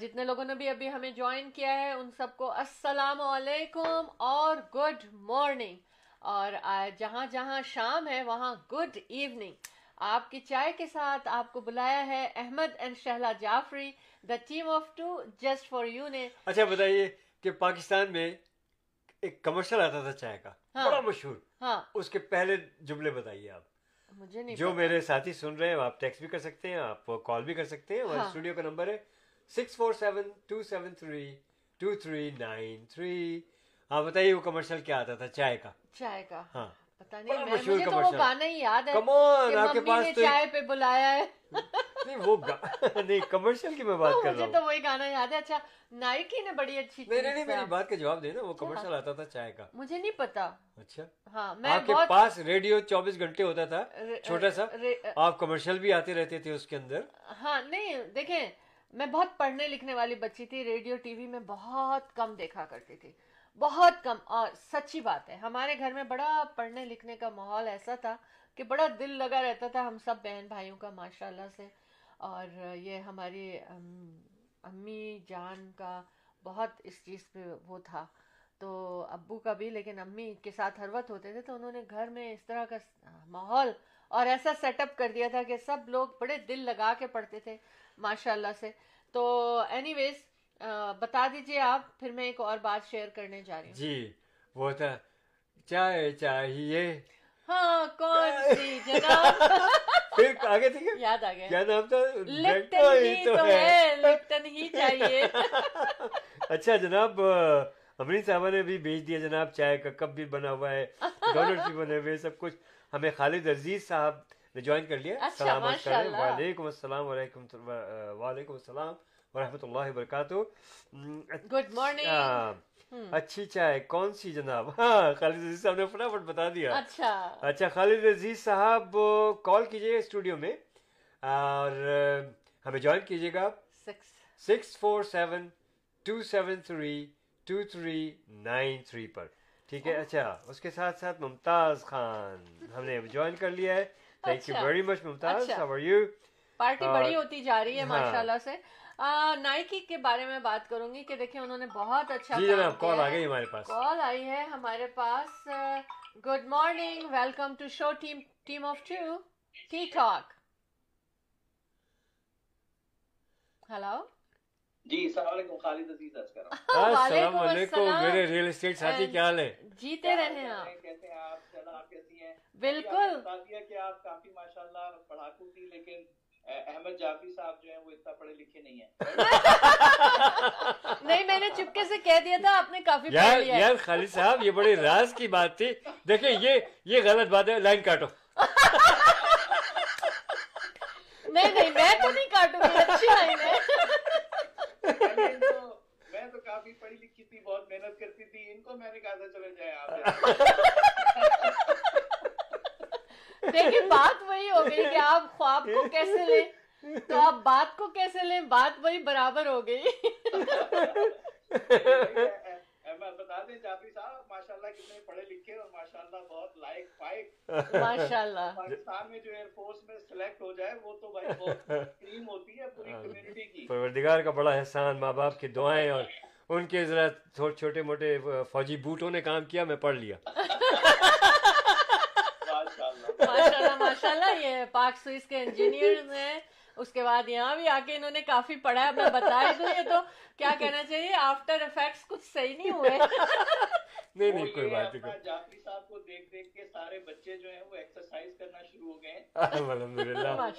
جتنے لوگوں نے بھی ابھی ہمیں جوائن کیا ہے ان سب کو السلام علیکم اور گڈ مارننگ, اور جہاں جہاں شام ہے وہاں گڈ ایوننگ. آپ کی چائے کے ساتھ آپ کو بلایا ہے Ahmed and Shehla Jafri the team of two just for you نے. اچھا بتائیے کہ پاکستان میں ایک کمرشل آتا تھا چائے کا بڑا مشہور, ہاں اس کے پہلے جملے بتائیے آپ مجھے نہیں. جو میرے ساتھی سن رہے ہیں آپ ٹیکسٹ بھی کر سکتے ہیں, آپ کال بھی کر سکتے ہیں. ہمارے اسٹوڈیو کا نمبر ہے six four seven two seven three two three nine three. آپ بتائیے وہ کمرشل کیا آتا تھا چائے کا, چائے کا ہاں پتا نہیں مشہور کمرشل. گانا ہی یاد ہے آپ کے پاس چائے پہ بلایا ہے. نہیں وہ نہیں کمرشل کی میں بات کر رہا ہوں, مجھے تو وہی گانا یاد ہے. اچھا نائکی نے بڑی اچھی نہیں نہیں میری بات کا جواب دے نا, وہ کمرشل آتا تھا چائے کا مجھے نہیں پتا. اچھا ہاں میں آپ کے پاس ریڈیو چوبیس گھنٹے ہوتا تھا چھوٹا سا, آپ کمرشل بھی آتے رہتے تھے اس کے اندر. ہاں نہیں دیکھیں میں بہت پڑھنے لکھنے والی بچی تھی, ریڈیو ٹی وی میں بہت کم دیکھا کرتی تھی, بہت کم. اور سچی بات ہے ہمارے گھر میں بڑا پڑھنے لکھنے کا ماحول ایسا تھا کہ بڑا دل لگا رہتا تھا ہم سب بہن بھائیوں کا ماشاء اللہ سے. اور یہ ہماری امی جان کا بہت اس چیز پہ وہ تھا, تو ابو کا بھی لیکن امی کے ساتھ ہر وقت ہوتے تھے, تو انہوں نے گھر میں اس طرح کا ماحول اور ایسا سیٹ اپ کر دیا تھا کہ سب لوگ بڑے دل لگا کے پڑھتے تھے ماشاء اللہ سے. تو اینی ویز بتا دیجئے آپ, پھر میں ایک اور بات شیئر کرنے جا رہی ہوں. جی وہ تھا چائے چاہیے. ہاں کون سی جناب پھر آگے تھے یاد آ گیا, کیا نام تھا؟ لپٹن ہی تو ہے, لپٹن ہی چاہیے. اچھا جناب امرین صاحبہ نے بھی بھیج دیا جناب, چائے کا کپ بھی بنا ہوا ہے, ڈونٹ بھی بنے ہوئے, سب کچھ. ہمیں خالد عزیز صاحب نے جوائن کر لیا. السلام علیکم. وعلیکم السلام وعلیکم وعلیکم السلام ورحمۃ اللہ وبرکاتہ. Good morning. اچھی چائے کون سی جناب؟ ہاں خالد عزیز صاحب نے فٹافٹ بتا دیا. اچھا اچھا خالد عزیز صاحب کال کیجیے اسٹوڈیو میں اور ہمیں جوائن کیجیے گا six four seven two seven three two three nine three پر, ٹھیک ہے. اچھا اس کے ساتھ ساتھ ممتاز خان ہم نے جوائن کر لیا ہے. Thank you very much Mumtaz, how are you. Party بڑی ہوتی جا رہی ہے ماشاء اللہ سے. نائکی کے بارے میں بات کروں گی کہ دیکھیں انہوں نے بہت اچھا کال آ گئی ہمارے پاس, کال آئی ہے ہمارے پاس. Good morning, welcome to show team team of two tea talk. Hello جی السلام علیکم, خالد عزیز عرض کر رہا ہوں. السلام علیکم میرے ریئل اسٹیٹ ساتھی, کیا حال ہے؟ جیتے رہے ہیں آپ, کیسے ہیں آپ؟ چلا آپ کیسی ہیں؟ بالکل بتا دیا کہ آپ کافی ماشاء اللہ پڑھاکو تھی, لیکن احمد جعفری صاحب جو ہیں وہ اتنا پڑھے لکھے نہیں ہیں. نہیں میں نے چپکے سے کہہ دیا تھا, آپ نے کافی پڑھ لیا. یار خالد صاحب یہ بڑے راز کی بات تھی, دیکھیں یہ یہ غلط بات ہے, لائن کاٹو. نہیں نہیں میں تو نہیں کاٹوں گی, اچھی لائن ہے. میں تو کافی پڑھی لکھی تھی, بہت محنت کرتی تھی, ان کو میں نے کہا تھا چلے جائیں آپ. لیکن بات وہی ہو گئی کہ آپ خواب کو کیسے لیں تو آپ بات کو کیسے لیں, بات وہی برابر ہو گئی. بتا دیں جعفری صاحب ماشاء اللہ کتنے پڑھے لکھے اور ماشاء اللہ بہت لائق فائق ماشاء اللہ. پاکستان میں جو ایئر فورس میں سلیکٹ ہو جائے وہ تو بھائی بہت کریم ہوتی ہے پوری کمیونٹی کی. پروردگار کا بڑا احسان, ماں باپ کی دعائیں اور ان کے ذرا چھوٹے موٹے فوجی بوٹوں نے کام کیا, میں پڑھ لیا. ماشاء اللہ ماشاء اللہ ماشاء اللہ. یہ پاک سوئس کے انجینئرز ہیں, اس کے بعد یہاں بھی آ کے انہوں نے کافی پڑھا ہے. میں بتایا تو یہ تو کیا کہنا چاہیے آفٹر ایفیکٹس کچھ صحیح نہیں ہوئے. نہیں نہیں کوئی بات نہیں. جعفری صاحب کو دیکھ دیکھ کے سارے بچے جو ہیں وہ ایکسرسائز کرنا شروع ہو گئے ہیں, الحمدللہ.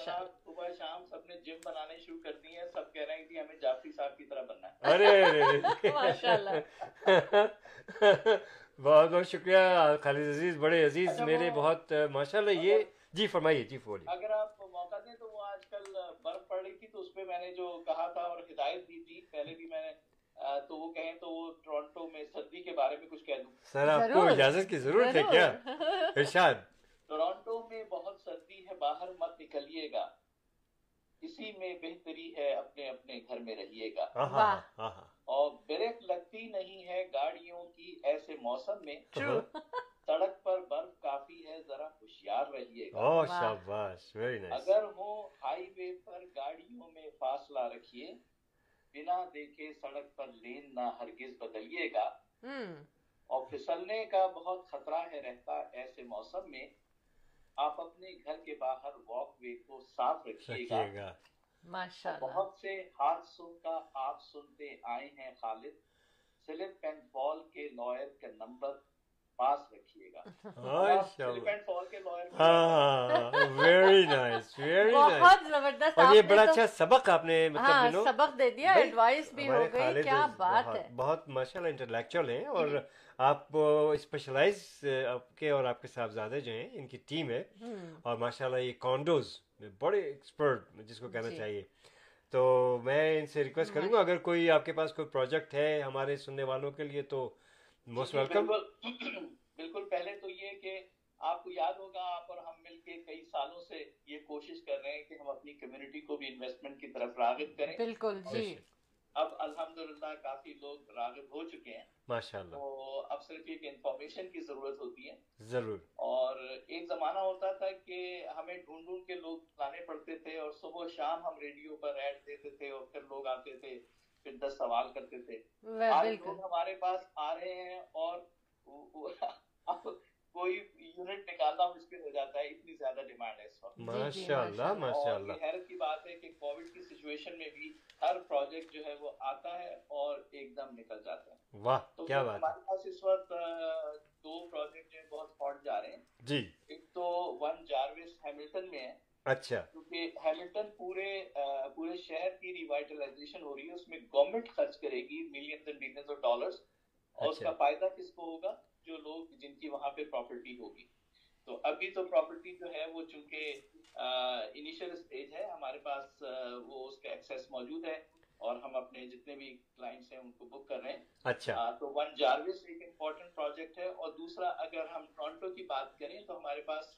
صبح شام سب نے جم بنانے شروع کر دی ہیں, سب کہہ رہے ہیں کہ ہمیں جعفری صاحب کی طرح بننا ہے. ارے ماشاءاللہ بہت بہت شکریہ خالد عزیز, بڑے عزیز میرے, بہت ماشاءاللہ. یہ جی فرمائیے جی بولیے. اگر آپ موقع دیں تو وہ آج کل برف پڑ رہی تھی تو اس پہ میں نے جو کہا تھا اور ہدایت دی تھی پہلے بھی میں نے, تو وہ کہیں تو وہ ٹورانٹو میں سردی کے بارے میں کچھ کچھ کہہ دوں سر؟ آپ کو اجازت کی ضرورت ہے کیا؟ ارشاد. ٹورانٹو میں بہت سردی ہے, باہر مت نکلیے گا, اسی میں بہتری ہے اپنے اپنے گھر میں رہیے گا. اور بریک لگتی نہیں ہے گاڑیوں کی ایسے موسم میں, سڑک پر برف کافی ہے ذرا ہوشیار رہیے گا. اگر ہو ہائی وے پر گاڑیوں میں فاصلہ رکھیے, بنا دیکھے سڑک پر لین نہ ہرگز بدلیے گا. اور پھسلنے کا بہت خطرہ ہے رہتا ایسے موسم میں, آپ اپنے گھر کے باہر واک وے کو صاف رکھیے گا. بہت سے حادثوں کا آپ سنتے آئے ہیں خالد, سلپ اینڈ فال کے لائر کا نمبر پاس رکھیے گا. ویری نائس, ویری نائس, بہت زبردست. اور یہ بڑا اچھا سبق آپ نے سبق دے دیا, ایڈوائس بھی ہو گئی, کیا بات ہے. بہت ماشاء اللہ انٹلیکچوئل ہیں, اور آپ اسپیشلائز آپ کے اور آپ کے صاحبزادے جو ہیں ان کی ٹیم ہے, اور ماشاء اللہ یہ کانڈوز میں بڑے ایکسپرٹ جس کو کہنا چاہیے. تو میں ان سے ریکویسٹ کروں گا اگر کوئی آپ کے پاس کوئی پروجیکٹ ہے ہمارے سننے والوں کے لیے تو موسٹ ویلکم. بالکل, پہلے تو یہ کہ آپ کو یاد ہوگا آپ اور ہم مل کے کئی سالوں سے یہ کوشش کر رہے ہیں کہ ہم اپنی کمیونٹی کو بھی انویسٹمنٹ کی طرف راغب کریں. بالکل جی, اب الحمدللہ کافی لوگ راغب ہو چکے ہیں ماشاءاللہ. تو اب صرف ایک انفارمیشن کی ضرورت ہوتی ہے. ضرور. اور ایک زمانہ ہوتا تھا کہ ہمیں ڈھونڈ ڈھونڈ کے لوگ لانے پڑتے تھے, اور صبح شام ہم ریڈیو پر ایڈ دیتے تھے, اور پھر لوگ آتے تھے, پھر دس سوال کرتے تھے. آج لوگ ہمارے پاس آ رہے ہیں اور کوئی یونٹ نکالنا مشکل ہو جاتا ہے, اتنی زیادہ ڈیمانڈ ہے اس وقت. ماشاءاللہ ماشاءاللہ. اور حیرت کی بات ہے کہ کووڈ کی سچویشن میں بھی ہر پروجیکٹ جو ہے وہ آتا ہے اور ایک دم نکل جاتا ہے. واہ کیا بات ہے. ہمارے پاس اس وقت دو پروجیکٹ جو ہیں بہت ہاٹ جا رہے ہیں جی. ایک تو ون جاروس ہیملٹن میں ہے. اچھا. کیونکہ ہیملٹن پورے پورے شہر کی ریوائٹلائزیشن ہو رہی ہے, اس میں گورنمنٹ خرچ کرے گی millions and millions of dollars, اور اس کا فائدہ کس کو ہوگا؟ جو لوگ جن کی وہاں پہ پراپرٹی ہوگی. تو ابھی تو پراپرٹی جو ہے وہ چونکہ انیشیل اسٹیج ہے, ہمارے پاس وہ اس کا ایکسیس موجود ہے, اور ہم اپنے جتنے بھی کلائنٹس ہیں ان کو بک کر رہے ہیں. اچھا. تو ون جاروس ایک امپورٹنٹ پروجیکٹ ہے, اور دوسرا اگر ہم ٹورانٹو کی بات کریں تو ہمارے پاس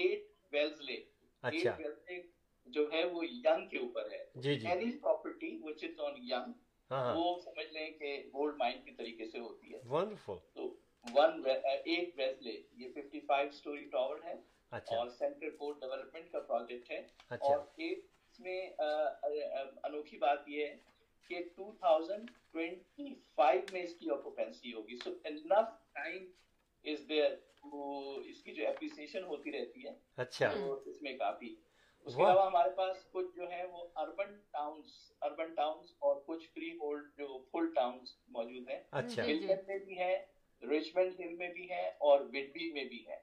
ایٹ ویلزلے ایٹ ویلزلے جو ہے وہ ینگ کے اوپر ہے. Any property which is on young, وہ سمجھ لیں کہ گولڈ مائن کے طریقے سے ہوتی ہے. ونڈرفل. تو ون ایٹ ویسلے یہ ففٹی فائیو اسٹوری ٹاور ہے, اور سینٹر پورٹ ڈیولپمنٹ کا پروجیکٹ ہے. اور اس میں انوکھی بات یہ ہے کہ ٹو تھاؤزینڈ ٹوینٹی فائیو میں اس کی آکوپینسی ہوگی. So enough time is there, اس کی جو اپریسیشن ہوتی رہتی ہے. اچھا. اس میں کافی, اس کے علاوہ ہمارے پاس کچھ جو ہے وہ اربن ٹاؤنز اربن ٹاؤنز اور کچھ فری ہولڈ جو فل ٹاؤنز موجود ہیں. اچھا. اسلنگٹن میں بھی ہے, ریچمنڈ ہل میں بھی ہے, اور وڈبی میں بھی ہے.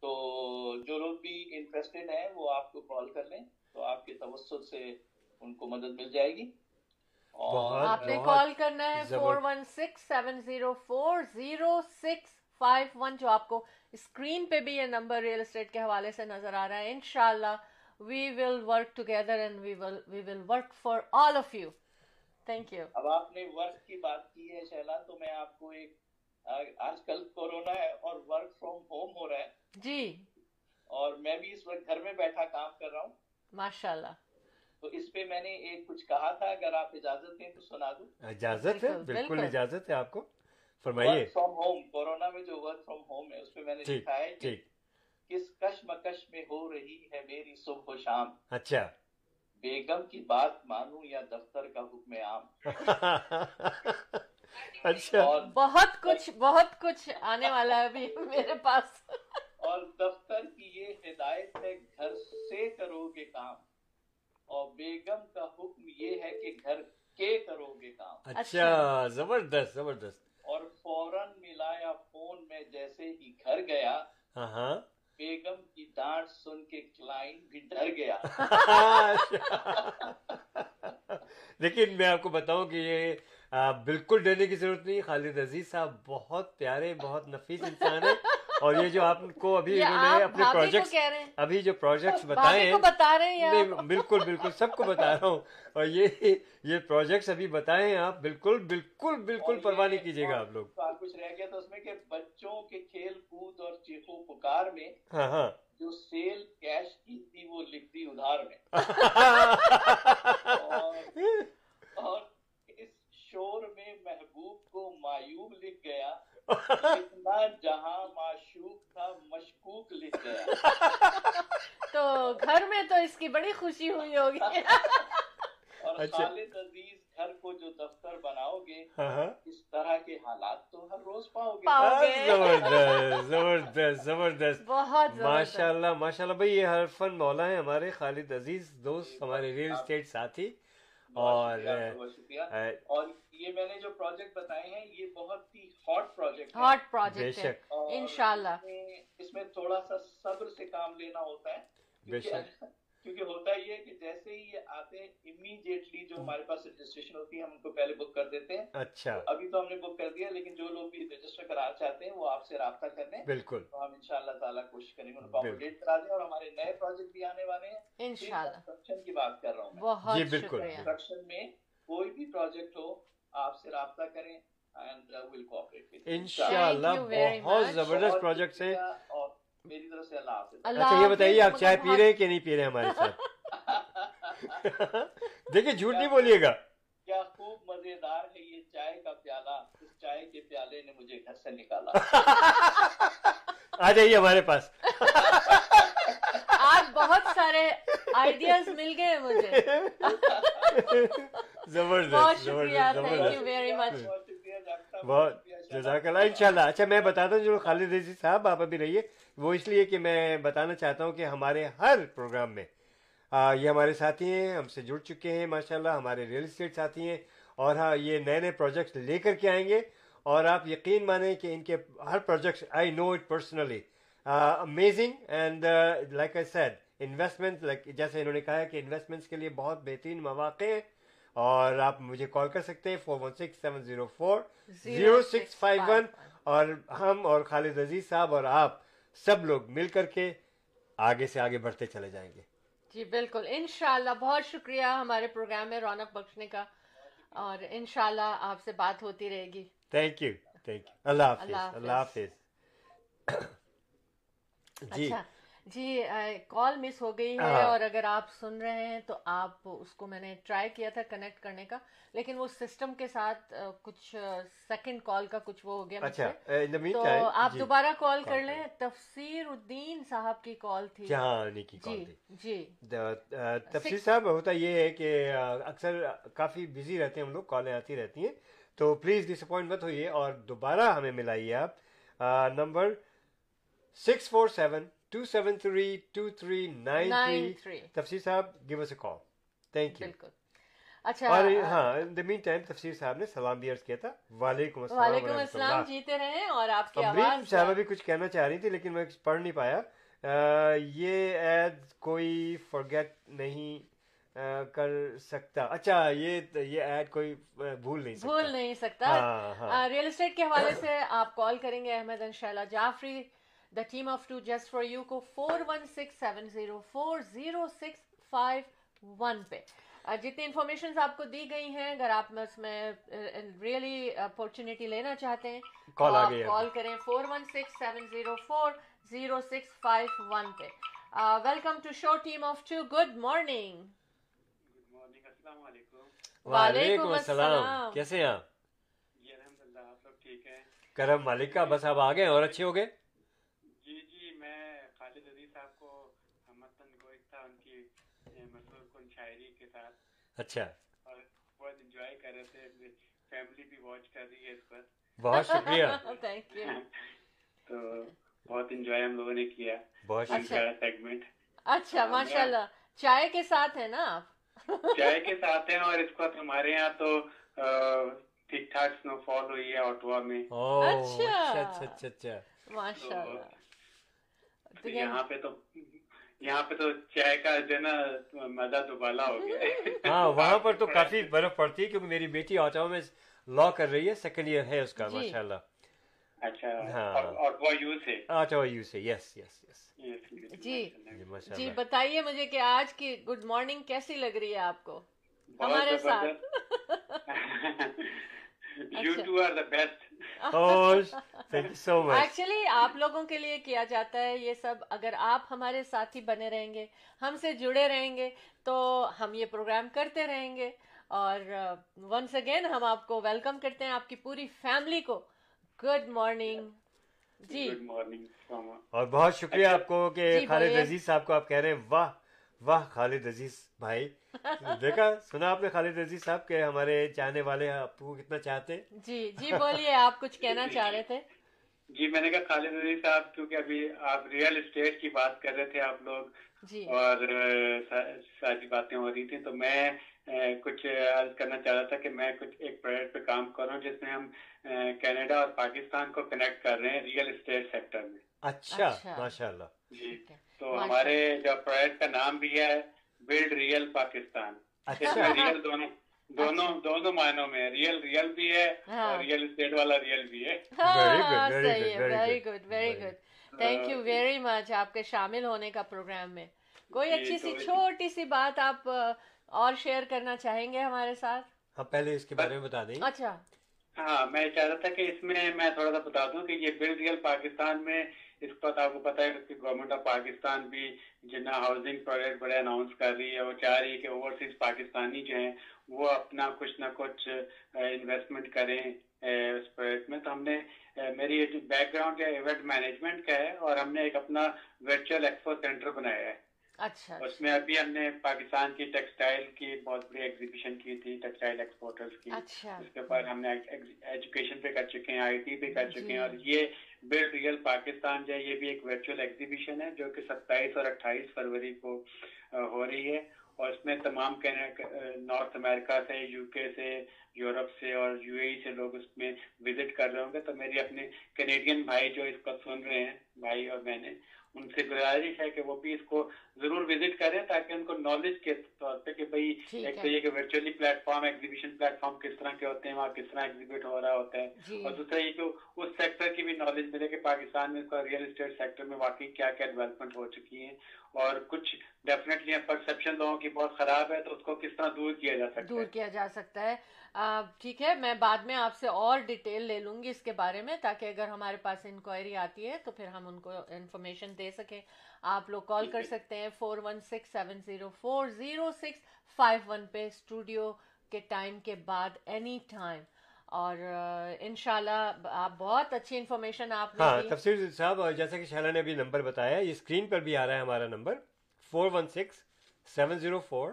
تو جو لوگ بھی انٹرسٹڈ ہیں وہ آپ کو کال کر لیں, تو آپ کے توسط سے ان کو مدد مل جائے گی. اور آپ نے کال کرنا ہے four one six seven zero four zero six five one, جو آپ کو اسکرین پہ بھی یہ نمبر ریل اسٹیٹ کے حوالے سے نظر آ رہا ہے. انشاءاللہ we will work together and we will we will work for all of you. Thank you. اب آپ نے ورک کی بات کی ہے شہلا, تو میں آپ کو ایک, آج کل کورونا ہے اور ورک فرام ہوم ہو رہا ہے جی, اور میں بھی اس وقت گھر میں بیٹھا کام کر رہا ہوں ماشاءاللہ. تو اس پہ میں نے ایک کچھ کہا تھا, اگر آپ اجازت دیں تو سنا دوں. اجازت ہے, بالکل اجازت ہے آپ کو, فرمائیے. ورک فرام ہوم, کورونا میں جو ورک فرام ہوم ہے اس پہ میں نے لکھا ہے کہ کس کشمکش میں ہو رہی ہے میری صبح و شام. اچھا. بیگم کی بات مانوں یا دفتر کا حکم عام. اچھا. بہت کچھ بہت کچھ آنے والا ہے ابھی میرے پاس. اور دفتر کی یہ ہدایت ہے گھر سے کرو گے کام, اور بیگم کا حکم یہ ہے کہ گھر کے کرو گے کام. اچھا, زبردست زبردست. اور فوراً ملایا فون میں جیسے ہی گھر گیا, بیگم کی ڈانٹ سن کے کلائنٹ بھی ڈر گیا. لیکن میں آپ کو بتاؤں کہ یہ بالکل ڈرنے کی ضرورت نہیں. خالد عزیز صاحب بہت پیارے, بہت نفیس انسان ہیں, اور یہ جو آپ کو ابھی اپنے پروجیکٹس ابھی جو پروجیکٹس بتائے ہیں, بالکل بالکل سب کو بتا رہا ہوں, اور یہ یہ پروجیکٹس ابھی بتائے ہیں آپ, بالکل بالکل بالکل پرواہ نہیں کیجیے گا آپ لوگ. کچھ رہ گیا تھا اس میں کہ بچوں کے کھیل کود اور چیخو پکار میں ہاں ہاں جو سیل کیش کی تھی وہ لکھ دی ادھار میں, اور اس شور میں محبوب کو مایوب لکھ گیا, اتنا جہاں معشوق تھا مشکوک لکھ گیا. تو گھر میں تو اس کی بڑی خوشی ہوئی ہوگی. اور خالد عزیز گھر کو جو دفتر بناؤ گے اس طرح کے حالات تو ہر روز پاؤ گے. زبردست زبردست زبردست, بہت ماشاء اللہ ماشاء اللہ. بھائی یہ ہر فن مولا ہے ہمارے خالد عزیز دوست, ہمارے ریئل اسٹیٹ ساتھی. اور یہ میں نے جو پروجیکٹ بتائے ہیں یہ بہت ہی ہاٹ پروجیکٹ ہاٹ پروجیکٹ ہے انشاءاللہ. اس میں تھوڑا سا صبر سے کام لینا ہوتا ہے, بے شک, کیونکہ ہوتا یہ ہے کہ جیسے ہی یہ آتے ہیں امیڈیٹلی جو ہمارے پاس رجسٹریشن ہوتی ہے ہم ان کو پہلے بک کر دیتے ہیں. اچھا, ابھی تو ہم نے بک کر دیا, لیکن جو لوگ بھی رجسٹر کرانا چاہتے ہیں وہ آپ سے رابطہ کر لیں. بالکل, تو ہم ان شاء اللہ تعالیٰ کوشش کریں گے ان کو اپڈیٹ کرا دیں, اور ہمارے نئے پروجیکٹ بھی آنے والے ہیں ان شاء اللہ. کنسٹرکشن کی بات کر رہا ہوں میں. جی بالکل, کنسٹرکشن میں کوئی بھی پروجیکٹ ہو آپ سے رابطہ کریں اینڈ ول کوآپریٹ وتھ ان شاء اللہ. بہت زبردست پروجیکٹ ہے میری طرف سے. اللہ, اچھا یہ بتائیے آپ چائے پی رہے ہیں کہ نہیں پی رہے ہمارے ساتھ؟ دیکھیے جھوٹ نہیں بولیے گا. کیا خوب مزیدار ہے یہ چائے کا پیالہ, اس چائے کے پیالے نے مجھے گھر سے نکالا. آ جائیے ہمارے پاس, آج بہت سارے آئیڈیاز مل گئے مجھے. زبردست, بہت شکریہ, تھینک یو ویری مچ, بہت جزاک اللہ. انشاءاللہ اچھا میں بتاتا ہوں جو خالد عزیز صاحب آپ ابھی رہیے, وہ اس لیے کہ میں بتانا چاہتا ہوں کہ ہمارے ہر پروگرام میں یہ ہمارے ساتھی ہیں, ہم سے جڑ چکے ہیں ماشاءاللہ, ہمارے ریئل اسٹیٹ ساتھی ہیں, اور ہاں یہ نئے نئے پروجیکٹس لے کر کے آئیں گے. اور آپ یقین مانیں کہ ان کے ہر projects I know it personally amazing, and like I said investment, like جیسے انہوں نے کہا کہ انویسٹمنٹس کے لیے بہت بہترین مواقع ہیں. اور آپ مجھے کال کر سکتے ہیں four one six seven zero four zero six five one, اور ہم اور خالد عزیز صاحب اور آپ سب لوگ مل کر کے آگے سے آگے بڑھتے چلے جائیں گے. جی بالکل انشاءاللہ, بہت شکریہ ہمارے پروگرام میں رونق بخشنے کا, اور انشاءاللہ آپ سے بات ہوتی رہے گی. تھینک یو تھینک یو, اللہ حافظ اللہ حافظ. جی جی کال مس ہو گئی ہے, اور اگر آپ سن رہے ہیں تو آپ اس کو میں نے ٹرائی کیا تھا کنیکٹ کرنے کا, لیکن وہ سسٹم کے ساتھ کچھ سیکنڈ کال کا کچھ وہ ہو گیا. اچھا تو آپ دوبارہ کال کر لیں. تفسیر الدین صاحب کی کال تھی. جی جی تفسیر صاحب, ہوتا یہ ہے کہ اکثر کافی بزی رہتے ہیں ہم لوگ, کالیں آتی رہتی ہیں, تو پلیز ڈس اپوائنٹ مت ہوئیے اور دوبارہ ہمیں ملائیے. آپ number six four seven two seven three two three nine three. تفسیر صاحب give us a call, thank you. اچھا اور ہاں ان دی مین ٹائم تفسیر صاحب نے سلام بھی عرض کیا تھا. وعلیکم السلام وعلیکم السلام, جیتے رہیں. اور آپ کی آواز امرین صاحبہ بھی کچھ کہنا چاہ رہی تھی لیکن میں پڑھ نہیں پایا. یہ ایڈ کوئی فارگیٹ نہیں کر سکتا. اچھا یہ یہ ایڈ کوئی بھول نہیں بھول نہیں سکتا. ریئل اسٹیٹ کے حوالے سے آپ کال کریں گے Ahmed and Shehla Jafri, The team of two just for you کو four one six seven zero four zero six five one پہ جتنی انفارمیشنز آپ کو دی گئی ہیں, اگر آپ میں اس میں ریئلی اپورچونیٹی لینا چاہتے ہیں تو آپ کال کریں four one six seven zero four zero six five one پہ. Welcome to show team of two, good morning. Good morning, السلام علیکم. وعلیکم السلام, کیسے ہیں آپ؟ جی الحمد للہ, آپ سب ٹھیک ہیں؟ کرم مالک کا, بس آپ آ گئے اور اچھے ہو گئے. شاعری کے ساتھ اچھا, اور بہت انجوائے کر رہے تھے, فیملی بھی واچ کر رہی ہے اس پر. بہت شکریہ, تھینک یو. تو بہت انجوائے ہم لوگوں نے کیا, بہت شکریہ سیگمنٹ. اچھا ماشاءاللہ, چائے کے ساتھ ہے نا آپ؟ چائے کے ساتھ ہیں, اور اس وقت ہمارے یہاں تو ٹھیک ٹھاک سنو فال ہوئی ہے اوٹوا میں. اچھا اچھا اچھا اچھا ماشاءاللہ. تو یہاں پہ تو یہاں پہ تو چائے کا جو ہے نا مزہ دوبالا ہو گیا. ہاں وہاں پر تو کافی برف پڑتی ہے, کیونکہ میری بیٹی آٹاؤ میں لا کر رہی ہے, سیکنڈ ایئر ہے اس کا ماشاءاللہ. اچھا اور وہ سے یس یس یس جی جی بتائیے مجھے کہ آج کی گڈ مارننگ کیسی لگ رہی ہے آپ کو ہمارے ساتھ؟ You two are the best. Oh, thank you so much. Actually, آپ لوگوں کے لیے کیا جاتا ہے یہ سب. اگر آپ ہمارے ساتھی بنے رہیں گے, ہم سے جڑے رہیں گے, تو ہم یہ پروگرام کرتے رہیں گے. اور ونس اگین ہم آپ کو ویلکم کرتے ہیں, آپ کی پوری فیملی کو. گڈ مارننگ جی. Good morning. اور بہت شکریہ آپ کو کہ خالد عزیز صاحب کو آپ کہہ رہے ہیں واہ واہ خالد عزیز بھائی. دیکھا سنا آپ نے خالد عزیز صاحب کے ہمارے چاہنے والے آپ کو کتنا چاہتے ہیں. جی جی بولیے, آپ کچھ کہنا چاہ رہے تھے. جی میں نے کہا خالد عزیز صاحب کیونکہ ابھی آپ ریئل اسٹیٹ کی بات کر رہے تھے آپ لوگ, اور ساری باتیں ہو رہی تھیں, تو میں کچھ عرض کرنا چاہ رہا تھا کہ میں کچھ ایک پروجیکٹ پہ کام کر رہا ہوں جس میں ہم کینیڈا اور پاکستان کو کنیکٹ کر رہے ہیں ریئل اسٹیٹ سیکٹر میں. اچھا ماشاء اللہ. جی تو ہمارے جو پروجیکٹ کا نام بھی ہے بلڈ ریئل پاکستان. ریئل دونوں دونوں دونوں معنوں میں, ریئل ریئل بھی ہے اور ریئل اسٹیٹ والا ریئل بھی ہے. Very good very good, thank you very much آپ کے شامل ہونے کا پروگرام میں. کوئی اچھی سی چھوٹی سی بات آپ اور شیئر کرنا چاہیں گے ہمارے ساتھ؟ آپ پہلے اس کے بارے میں بتا دیں. اچھا ہاں میں چاہ رہا تھا کہ اس میں میں تھوڑا سا بتا دوں کہ یہ بلڈ ریئل پاکستان میں اس وقت آپ کو پتہ ہے کہ گورنمنٹ آف پاکستان بھی جنا ہاؤسنگ پروجیکٹ بڑے اناؤنس کر رہی ہے. وہ چاہ رہی ہے کہ اوورسیز پاکستانی جو ہیں وہ اپنا کچھ نہ کچھ انویسٹمنٹ کریں اس پروجیکٹ میں. تو ہم نے میری بیک گراؤنڈ ہے ایونٹ مینجمنٹ کا ہے, اور ہم نے ایک اپنا ورچوئل ایکسپو سینٹر بنایا ہے. اچھا اس میں ابھی ہم نے پاکستان کی ٹیکسٹائل کی بہت بڑی ایگزیبیشن کی تھی, ٹیکسٹائل ایکسپورٹرز کی. اس کے بعد ہم نے ایجوکیشن پہ کر چکے ہیں, آئی ٹی پہ کر چکے ہیں, اور یہ بلڈ ریئل پاکستان جو ہے یہ بھی ایک ورچوئل ایگزیبیشن ہے جو کہ ستائیس اور اٹھائیس فروری کو ہو رہی ہے. اور اس میں تمام نارتھ امریکہ سے, یو کے سے, یورپ سے اور یو اے ای سے لوگ اس میں وزٹ کر رہے ہوں گے. تو میرے اپنے کینیڈین بھائی جو اس کو سن رہے ہیں, بھائی اور بہنیں, ان سے گزارش ہے کہ وہ بھی اس کو ضرور وزٹ کریں تاکہ ان کو نالج کے طور پہ کہ بھائی ایک تو یہ کہ virtually platform exhibition platform کس طرح کے ہوتے ہیں, وہاں کس طرح ایگزیبٹ ہو رہا ہوتا ہے, اور دوسرا یہ کہ اس سیکٹر کی بھی نالج ملے کہ پاکستان میں ریئل اسٹیٹ سیکٹر میں واقعی کیا کیا ڈیولپمنٹ ہو چکی ہے, اور کچھ ڈیفینیٹلی پرسیپشن لوگوں کی بہت خراب ہے تو اس کو کس طرح دور کیا جا سکتا ہے. دور کیا جا سکتا ہے. ٹھیک ہے, میں بعد میں آپ سے اور ڈیٹیل لے لوں گی اس کے بارے میں تاکہ اگر ہمارے پاس انکوائری آتی ہے تو پھر ہم ان کو انفارمیشن دے سکیں. آپ لوگ کال کر سکتے ہیں four one six seven zero four zero six five one پہ اسٹوڈیو کے ٹائم کے بعد اینی ٹائم. اور انشاءاللہ آپ بہت اچھی انفارمیشن آپ. ہاں تفسیر صاحب, جیسا کہ شہلا نے ابھی نمبر بتایا, یہ اسکرین پر بھی آ رہا ہے ہمارا number four one six seven zero four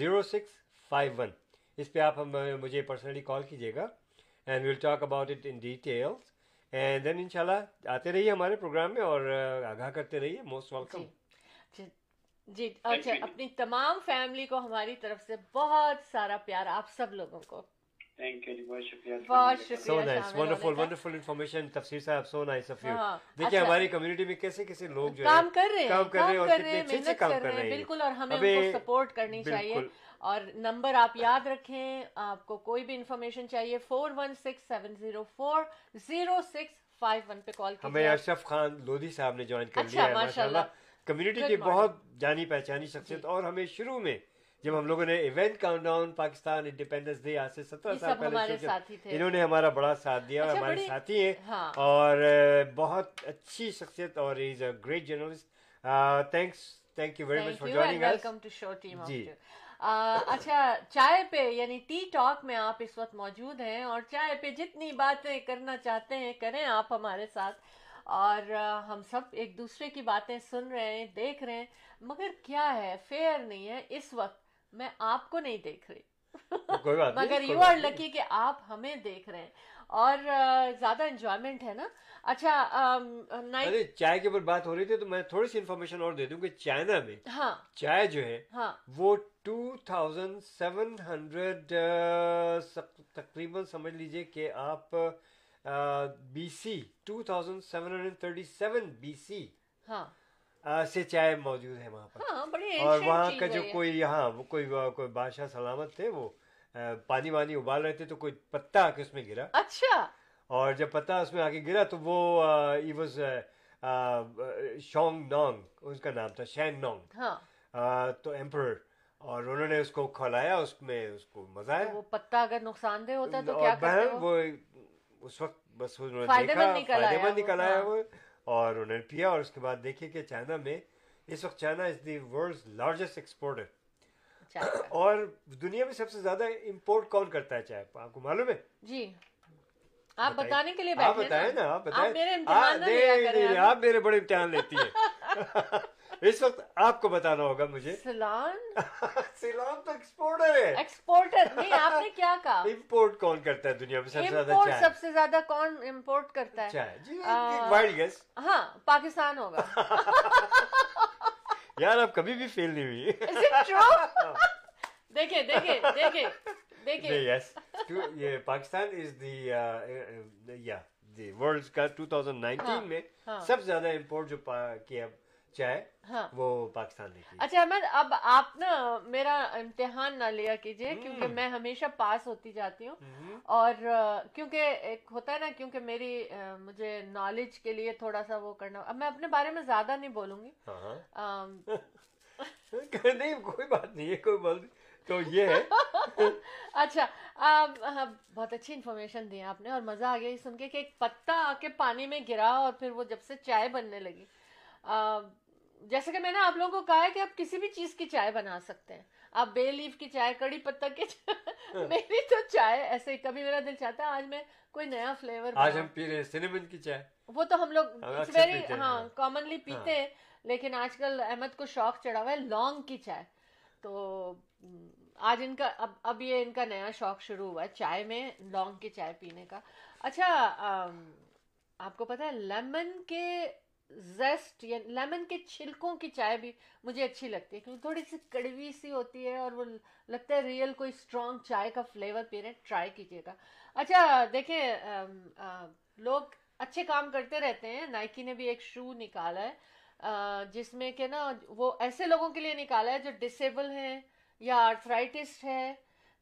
zero six five one. اس پہ آپ مجھے پرسنلی کال کیجیے گا and we'll talk about it in details and then انشاءاللہ آتے رہیے ہمارے پروگرام میں اور آگاہ کرتے رہیے. موسٹ ویلکم جی. اچھا اپنی تمام فیملی کو ہماری طرف سے بہت سارا پیار آپ سب لوگوں کو. Thank you, بہت شکریہ. بہت شکریہ. ونڈرفل ونڈرفل انفارمیشن تفسیر صاحب, سو نائس آف یو. دیکھیں ہماری کمیونٹی میں کیسے کیسے لوگ جو کام کر رہے ہیں, کام کر رہے ہیں اور کتنے اچھے سے کام کر رہے ہیں. بالکل, اور ہمیں ان کو سپورٹ کرنی چاہیے. اور نمبر آپ یاد رکھیں, آپ کو کوئی بھی انفارمیشن چاہیے four one six seven zero four zero six five one پہ کال کیجیے. ہمیں اشرف خان لودھی صاحب نے جوائن کر لیا ہے, ماشاء اللہ. کمیونٹی کی بہت جانی پہچانی شخصیت, اور ہمیں شروع میں جب ہم لوگوں نے event countdown Pakistan independence day آج سے سترہ سال پہلے, انہوں نے ہمارا بڑا ساتھ دیا اور ہمارے ساتھی ہیں اور بہت اچھی شخصیت اور is a great journalist. Thanks, thank you very much for joining us. Welcome to show team. جی اچھا, چائے پہ یعنی ٹی ٹاک میں آپ اس وقت موجود ہیں, اور چائے پہ جتنی باتیں کرنا چاہتے ہیں کریں آپ ہمارے ساتھ, اور ہم سب ایک دوسرے کی باتیں سن رہے ہیں, دیکھ رہے ہیں, مگر کیا ہے فیئر نہیں ہے. اس وقت میں آپ کو نہیں دیکھ رہی مگر یو آر لکی کہ آپ ہمیں دیکھ رہے ہیں اور زیادہ انجوائمنٹ ہے نا. اچھا چائے کے اوپر بات ہو رہی تھی تو میں تھوڑی سی انفارمیشن اور دے دوں کہ چائنا میں چائے جو ہے وہ ٹو تھاؤزینڈ سیون ہنڈریڈ تقریباً سمجھ لیجئے کہ آپ B C two thousand seven hundred thirty seven B C ہاں سے چائے موجود ہے وہاں پر. اور وہاں کا جو کوئی ہاں کوئی کوئی بادشاہ سلامت تھے, وہ پانی وانی ابال رہے تھے تو کوئی پتا آ کے اس میں گرا. اچھا اور جب پتہ اس میں آگے گرا تو وہ ای واز شونگ نونگ اس کا نام تھا, شینگ نونگ, تو ایمپرر, اور انہوں نے اس کو کھلایا, اس میں اس کو مزہ آیا. وہ پتا اگر نقصان دہ ہوتا تو کیا کرتے ہیں, وہ اس وقت بس انہوں نے فائدہ مند نکلایا وہ, اور انہوں نے پیا. اور اس کے بعد دیکھیں کہ چائنا میں اس وقت China is the world's largest exporter, اور دنیا میں سب سے زیادہ امپورٹ کون کرتا ہے چائے, آپ کو معلوم ہے؟ جی آپ بتانے کے لیے بتائیں نا, آپ بتائیں, آپ میرے بڑے امتحان لیتی ہیں اس وقت, آپ کو بتانا ہوگا مجھے. سیلان, سیلان تو ایکسپورٹر ہے. ایکسپورٹر نہیں, آپ نے کیا کہا, امپورٹ کون کرتا ہے دنیا میں سب سے زیادہ چائے, سب سے زیادہ کون امپورٹ کرتا ہے چائے؟ جی وائلڈ گیس. ہاں پاکستان ہوگا. یار آپ کبھی بھی فیل نہیں ہوئی. دیکھیں دیکھیں دیکھیں دیکھیں یس, یہ پاکستان از دی یا دی ورلڈ کا دو ہزار انیس میں سب سے زیادہ امپورٹ جو کیا چائے وہ پاکستان نے کی. اچھا احمد, اب آپ نا میرا امتحان نہ لیا کیجیے, کیونکہ میں ہمیشہ پاس ہوتی جاتی ہوں, اور کیونکہ ایک ہوتا ہے نا, کیونکہ میری مجھے نالج کے لیے تھوڑا سا وہ کرنا. اب میں اپنے بارے میں زیادہ نہیں بولوں گی. نہیں کوئی بات نہیں ہے, کوئی بات نہیں. تو یہ ہے. اچھا بہت اچھی انفارمیشن دی آپ نے, اور مزہ آ گیا یہ سن کے کہ ایک پتا آ کے پانی میں گرا اور پھر وہ جب سے چائے بننے لگی. جیسے کہ میں نے آپ لوگوں کو کہا ہے کہ آپ کسی بھی چیز کی چائے بنا سکتے ہیں, آپ بے لیف کی چائے, کڑی پتہ کی چائے. میری تو چائے ایسے ہی کبھی میرا دل چاہتا ہے آج میں کوئی نیا فلیور. آج ہم پی رہے ہیں سینمن کی چائے, وہ تو ہم لوگ ویری ہاں کامنلی پیتے ہیں, لیکن آج کل احمد کو شوق چڑھا ہوا ہے لونگ کی چائے, تو آج ان کا اب اب یہ ان کا نیا شوق شروع ہوا ہے چائے میں, لونگ کی چائے پینے کا. اچھا آپ کو پتہ ہے لیمن کے زیسٹ یا لیمن کے چھلکوں کی چائے بھی مجھے اچھی لگتی ہے, کیونکہ تھوڑی سی کڑوی سی ہوتی ہے, اور وہ لگتا ہے ریئل کوئی اسٹرانگ چائے کا فلیور پی رہے ہیں. ٹرائی کیجیے گا. اچھا دیکھیں لوگ اچھے کام کرتے رہتے ہیں. نائکی نے بھی ایک شو نکالا ہے جس میں کہ نا وہ ایسے لوگوں کے لیے نکالا ہے جو ڈسیبل ہیں یا آرتھرائٹس ہے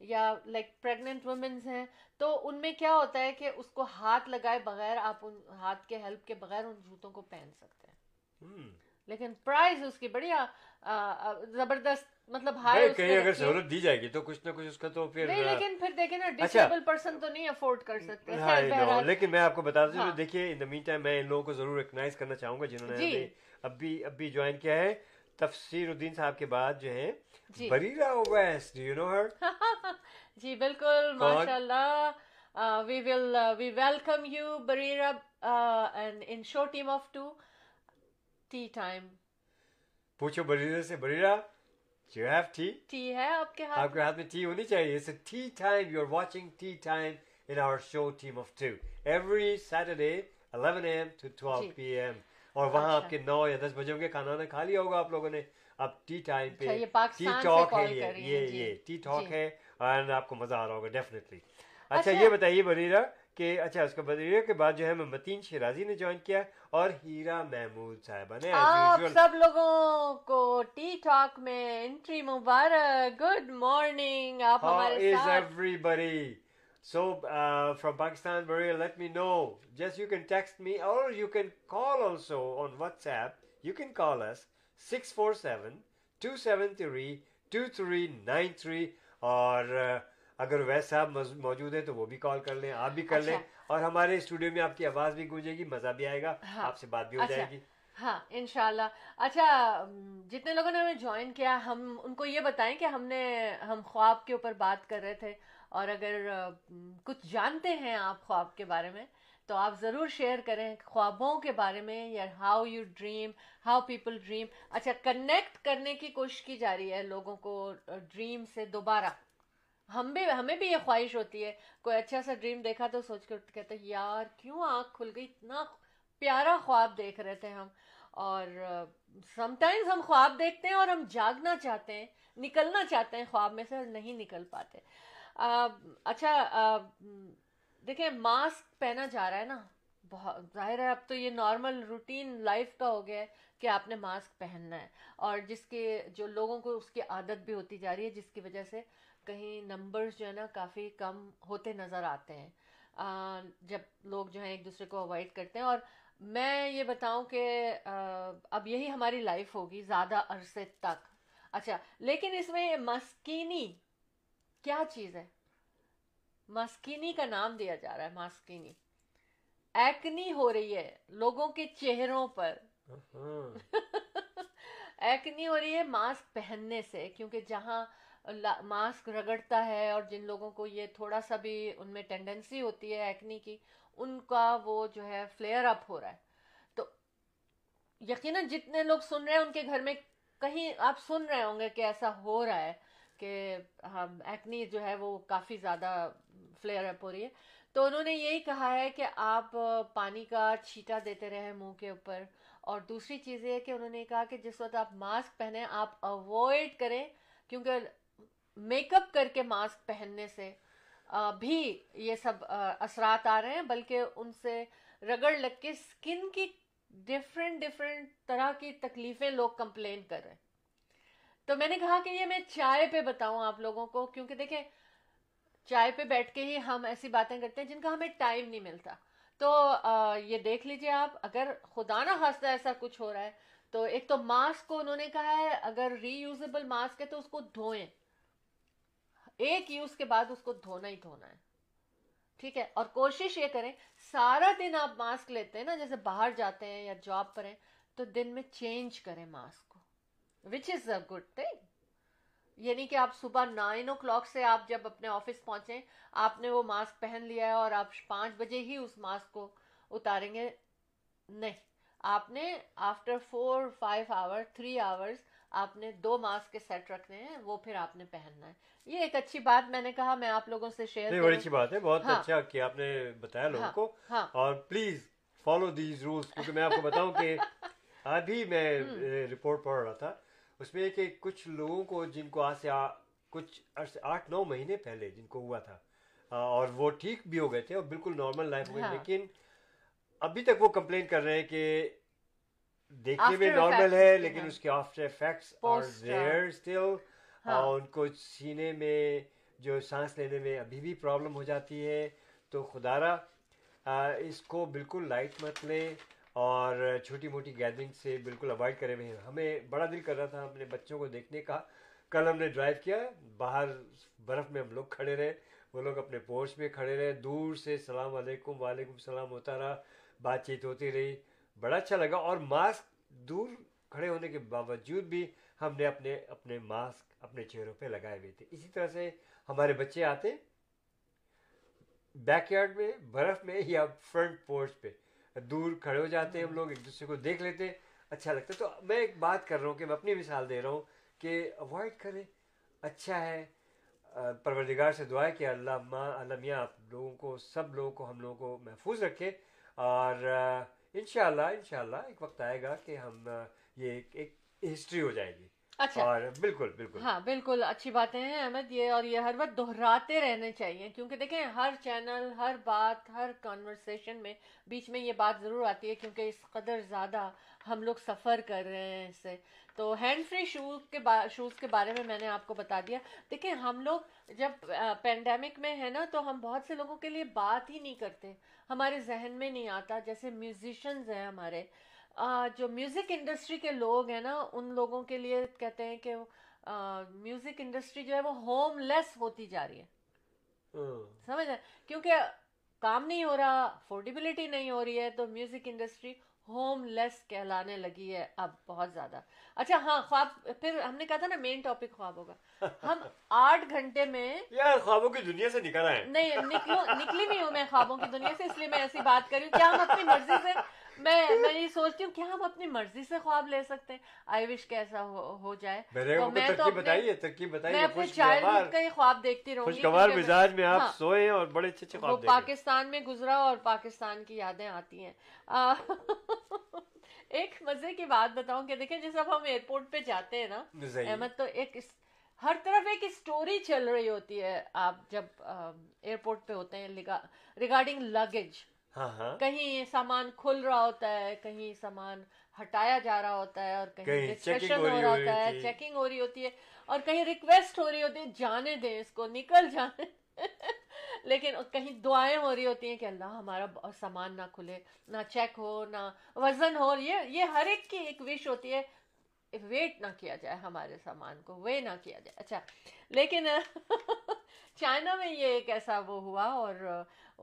یا لائک پریگننٹ وومنز ہیں, تو ان میں کیا ہوتا ہے کہ اس کو ہاتھ لگائے بغیر آپ ان ہاتھ کے ہیلپ کے بغیر ان جوتوں کو پہن سکتے ہیں, لیکن پرائز اس کی بڑی زبردست, مطلب ہائی اگر سہولت دی جائے گی تو کچھ نہ کچھ اس کا تو پھر نہیں, لیکن پھر دیکھیں نا ڈسیبل پرسن تو نہیں افورڈ کر سکتے. لیکن میں آپ کو بتا دوں, دیکھیے ان دی مین ٹائم میں ان لوگوں کو ضرور ریکگنائز کرنا چاہوں گا جنہوں نے ابھی ابھی جوائن کیا ہے. تفسیر الدین صاحب کے بعد جو ہیں Barira Awais, do you know her? جی بالکل, ماشاءاللہ. We will we welcome you Bareera and in show team of two tea time. پوچھو بریرہ سے, Bareera do you have tea? Tea ہے آپ کے ہاتھ, آپ کے ہاتھ میں ٹی ہونی چاہیے. It's tea time, you are watching tea time in our show team of two every Saturday eleven a M to twelve P M. اور وہاں آپ کے نو یا دس بجے ہوں گے, کھانا وانا کھا لیا ہوگا آپ لوگوں نے. اب ٹی ٹائم پہ ٹی ٹاک ہے, یہ یہ ٹی ٹاک ہے, اور آپ کو مزہ آ رہا ہوگا ڈیفینیٹلی. اچھا یہ بتائیے بریرہ کہ اچھا اس کے بریرہ کے بعد جو ہے متین شیرازی نے جوائن کیا, اور ہیرا محمود صاحبہ نے. آپ سب لوگوں کو ٹی ٹاک میں انٹری مبارک. گڈ مارننگ آپ ہمارے ساتھ. How is everybody? So uh, from Pakistan, Barira, let me know. Just you can text me or you can call also on WhatsApp. You can call us six four seven two seven three two three nine three. اور اگر ویس صاحب موجود ہیں تو وہ بھی کال کر لیں, آپ بھی کر لیں, اور ہمارے اسٹوڈیو میں آپ کی آواز بھی گونجے گی, مزہ بھی آئے گا, آپ سے بات بھی ہو جائے گی. ہاں انشاءاللہ. اچھا جتنے لوگوں نے ہمیں جوائن کیا, ہم ان کو یہ بتائیں کہ ہم نے ہم خواب کے اوپر بات کر رہے تھے, اور اگر کچھ جانتے ہیں آپ خواب کے بارے میں تو آپ ضرور شیئر کریں خوابوں کے بارے میں, یا how you dream, how people dream. اچھا کنیکٹ کرنے کی کوشش کی جا رہی ہے لوگوں کو ڈریم سے دوبارہ. ہم بھی ہمیں بھی یہ خواہش ہوتی ہے, کوئی اچھا سا ڈریم دیکھا تو سوچ کے اٹھ کہتے یار کیوں آنکھ کھل گئی, اتنا پیارا خواب دیکھ رہے تھے ہم. اور سم ٹائمز ہم خواب دیکھتے ہیں اور ہم جاگنا چاہتے ہیں, نکلنا چاہتے ہیں خواب میں سے اور نہیں نکل پاتے. اچھا دیکھیں ماسک پہنا جا رہا ہے نا, بہت ظاہر ہے اب تو یہ نارمل روٹین لائف کا ہو گیا ہے کہ آپ نے ماسک پہننا ہے, اور جس کے جو لوگوں کو اس کی عادت بھی ہوتی جا رہی ہے, جس کی وجہ سے کہیں نمبرز جو ہے نا کافی کم ہوتے نظر آتے ہیں. جب لوگ جو ہیں ایک دوسرے کو اوائڈ کرتے ہیں. اور میں یہ بتاؤں کہ اب یہی ہماری لائف ہوگی زیادہ عرصے تک. اچھا لیکن اس میں ماسکینی کیا چیز ہے؟ ماسکینی کا نام دیا جا رہا ہے. ماسکینی ایکنی ہو رہی ہے لوگوں کے چہروں پر. ایکنی ہو رہی ہے ماسک پہننے سے, کیونکہ جہاں ماسک رگڑتا ہے اور جن لوگوں کو یہ تھوڑا سا بھی ان میں ٹینڈنسی ہوتی ہے ایکنی کی, ان کا وہ جو ہے فلیئر اپ ہو رہا ہے. تو یقیناً جتنے لوگ سن رہے ہیں ان کے گھر میں کہیں آپ سن رہے ہوں گے کہ ایسا ہو رہا ہے کہ ہم ایکنی جو ہے وہ کافی زیادہ فلیئر اپ ہو رہی ہے. تو انہوں نے یہی کہا ہے کہ آپ پانی کا چھینٹا دیتے رہیں منہ کے اوپر. اور دوسری چیز یہ ہے کہ انہوں نے کہا کہ جس وقت آپ ماسک پہنیں آپ اوائڈ کریں, کیونکہ میک اپ کر کے ماسک پہننے سے بھی یہ سب اثرات آ رہے ہیں, بلکہ ان سے رگڑ لگ کے سکن کی ڈفرینٹ ڈفرینٹ طرح کی تکلیفیں لوگ کمپلین کر رہے ہیں. تو میں نے کہا کہ یہ میں چائے پہ بتاؤں آپ لوگوں کو, کیونکہ دیکھیں چائے پہ بیٹھ کے ہی ہم ایسی باتیں کرتے ہیں جن کا ہمیں ٹائم نہیں ملتا. تو یہ دیکھ لیجئے آپ, اگر خدا نہ خواستہ ایسا کچھ ہو رہا ہے تو ایک تو ماسک کو انہوں نے کہا ہے اگر ری یوزیبل ماسک ہے تو اس کو دھوئیں, ایک یوز کے بعد اس کو دھونا ہی دھونا ہے, ٹھیک ہے. اور کوشش یہ کریں سارا دن آپ ماسک لیتے ہیں نا, جیسے باہر جاتے ہیں یا جاب پر ہیں تو دن میں چینج کریں ماسک کو, وچ از اے گڈ تھنگ. یعنی کہ آپ صبح نائن او کلاک سے آپ جب اپنے آفس پہنچیں آپ نے وہ ماسک پہن لیا ہے اور آپ پانچ بجے ہی اس ماسک کو اتاریں گے, نہیں, آپ نے after four five hour three hours آپ نے دو ماسک کے سیٹ رکھنے ہیں, وہ پھر آپ نے پہننا ہے. یہ ایک اچھی بات میں نے کہا میں آپ لوگوں سے شیئر کروں. بڑی اچھی بات ہے, بہت اچھا کہ آپ نے بتایا لوگوں کو. اور پلیز فالو دیز رولز, کیونکہ میں آپ کو بتاؤں کہ ابھی میں رپورٹ پڑھ رہا تھا اس میں کہ کچھ لوگوں کو جن کو آج سے کچھ آٹھ نو مہینے پہلے جن کو ہوا تھا اور وہ ٹھیک بھی ہو گئے تھے اور بالکل نارمل لائف ہو گئی, لیکن ابھی تک وہ کمپلین کر رہے ہیں کہ دیکھنے میں نارمل ہے لیکن اس کے after effects are there still. اور ان کو سینے میں جو سانس لینے میں ابھی بھی پرابلم ہو جاتی ہے. تو خدا را اس کو بالکل لائٹ مت لیں اور چھوٹی موٹی گیدرنگ سے بالکل اوائڈ کرے. ہوئے ہمیں بڑا دل کر رہا تھا اپنے بچوں کو دیکھنے کا, کل ہم نے ڈرائیو کیا, باہر برف میں ہم لوگ کھڑے رہے, وہ لوگ اپنے پورچ میں کھڑے رہے, دور سے السلام علیکم وعلیکم السلام ہوتا رہا, بات چیت ہوتی رہی, بڑا اچھا لگا. اور ماسک دور کھڑے ہونے کے باوجود بھی ہم نے اپنے اپنے ماسک اپنے چہروں پہ لگائے ہوئے تھے. اسی طرح سے ہمارے بچے آتے بیک یارڈ میں برف میں یا فرنٹ پورچ پہ دور کھڑے ہو جاتے ہیں, ہم لوگ ایک دوسرے کو دیکھ لیتے, اچھا لگتا ہے. تو میں ایک بات کر رہا ہوں کہ میں اپنی مثال دے رہا ہوں کہ اوائڈ کریں, اچھا ہے. پروردگار سے دعا ہے کہ اللہ ماں اللہ میاں آپ لوگوں کو سب لوگوں کو ہم لوگوں کو محفوظ رکھے. اور انشاءاللہ انشاءاللہ ایک وقت آئے گا کہ ہم یہ ایک ایک ہسٹری ہو جائے گی. اچھا اور بالکل بالکل ہاں بالکل اچھی باتیں ہیں احمد یہ, اور یہ ہر وقت دہراتے رہنے چاہیے, کیونکہ دیکھیں ہر چینل ہر بات ہر کانورسیشن میں بیچ میں یہ بات ضرور آتی ہے, کیونکہ اس قدر زیادہ ہم لوگ سفر کر رہے ہیں اس سے. تو ہینڈ فری شوز کے شوز کے بارے میں میں نے آپ کو بتا دیا. دیکھیں ہم لوگ جب پینڈیمک میں ہے نا تو ہم بہت سے لوگوں کے لیے بات ہی نہیں کرتے, ہمارے ذہن میں نہیں آتا. جیسے میوزیشینز ہیں ہمارے, جو میوزک انڈسٹری کے لوگ ہیں نا, ان لوگوں کے لیے کہتے ہیں کہ میوزک انڈسٹری جو ہے وہ ہوم لیس ہوتی جا رہی ہے, سمجھ رہے, کیونکہ کام نہیں ہو رہا, افورڈیبلٹی نہیں ہو رہی ہے, تو میوزک انڈسٹری ہوم لیس کہلانے لگی ہے اب بہت زیادہ. اچھا ہاں خواب, پھر ہم نے کہا تھا نا مین ٹاپک خواب ہوگا. ہم آٹھ گھنٹے میں یار خوابوں کی دنیا سے نکلا ہے, نہیں نکلی نہیں ہوں میں خوابوں کی دنیا سے, اس لیے میں ایسی بات کر رہی ہوں. کیا ہم اپنی مرضی سے, میں میں یہ سوچتی ہوں کیا ہم اپنی مرضی سے خواب لے سکتے ہیں؟ آئی وش کہ ایسا ہو جائے. میں تو اپنے چائلڈہڈ کا ہی خواب دیکھتی رہوں گی, آپ سوئے اور بڑے اچھے اچھے خواب دیکھیں. پاکستان میں گزرا اور پاکستان کی یادیں آتی ہیں. ایک مزے کی بات بتاؤں کہ دیکھیں جیسے اب ہم ایئرپورٹ پہ جاتے ہیں نا احمد, تو ایک ہر طرف ایک اسٹوری چل رہی ہوتی ہے. آپ جب ایئرپورٹ پہ ہوتے ہیں ریگارڈنگ لگیج, کہیں سامان کھل رہا ہوتا ہے, کہیں سامان ہٹایا جا رہا ہوتا ہے, اور کہیں ڈسکشن ہو رہا ہوتا ہے, چیکنگ ہو رہی ہوتی ہے, اور کہیں ریکویسٹ ہو رہی ہوتی ہے جانے دیں اس کو, نکل جانے. لیکن کہیں دعائیں ہو رہی ہوتی ہیں کہ اللہ ہمارا سامان نہ کھلے, نہ چیک ہو, نہ وزن ہو. یہ یہ ہر ایک کی ایک وش ہوتی ہے, ویٹ نہ کیا جائے, ہمارے سامان کو وے نہ کیا جائے. اچھا, لیکن چائنا میں یہ ایک ایسا وہ ہوا, اور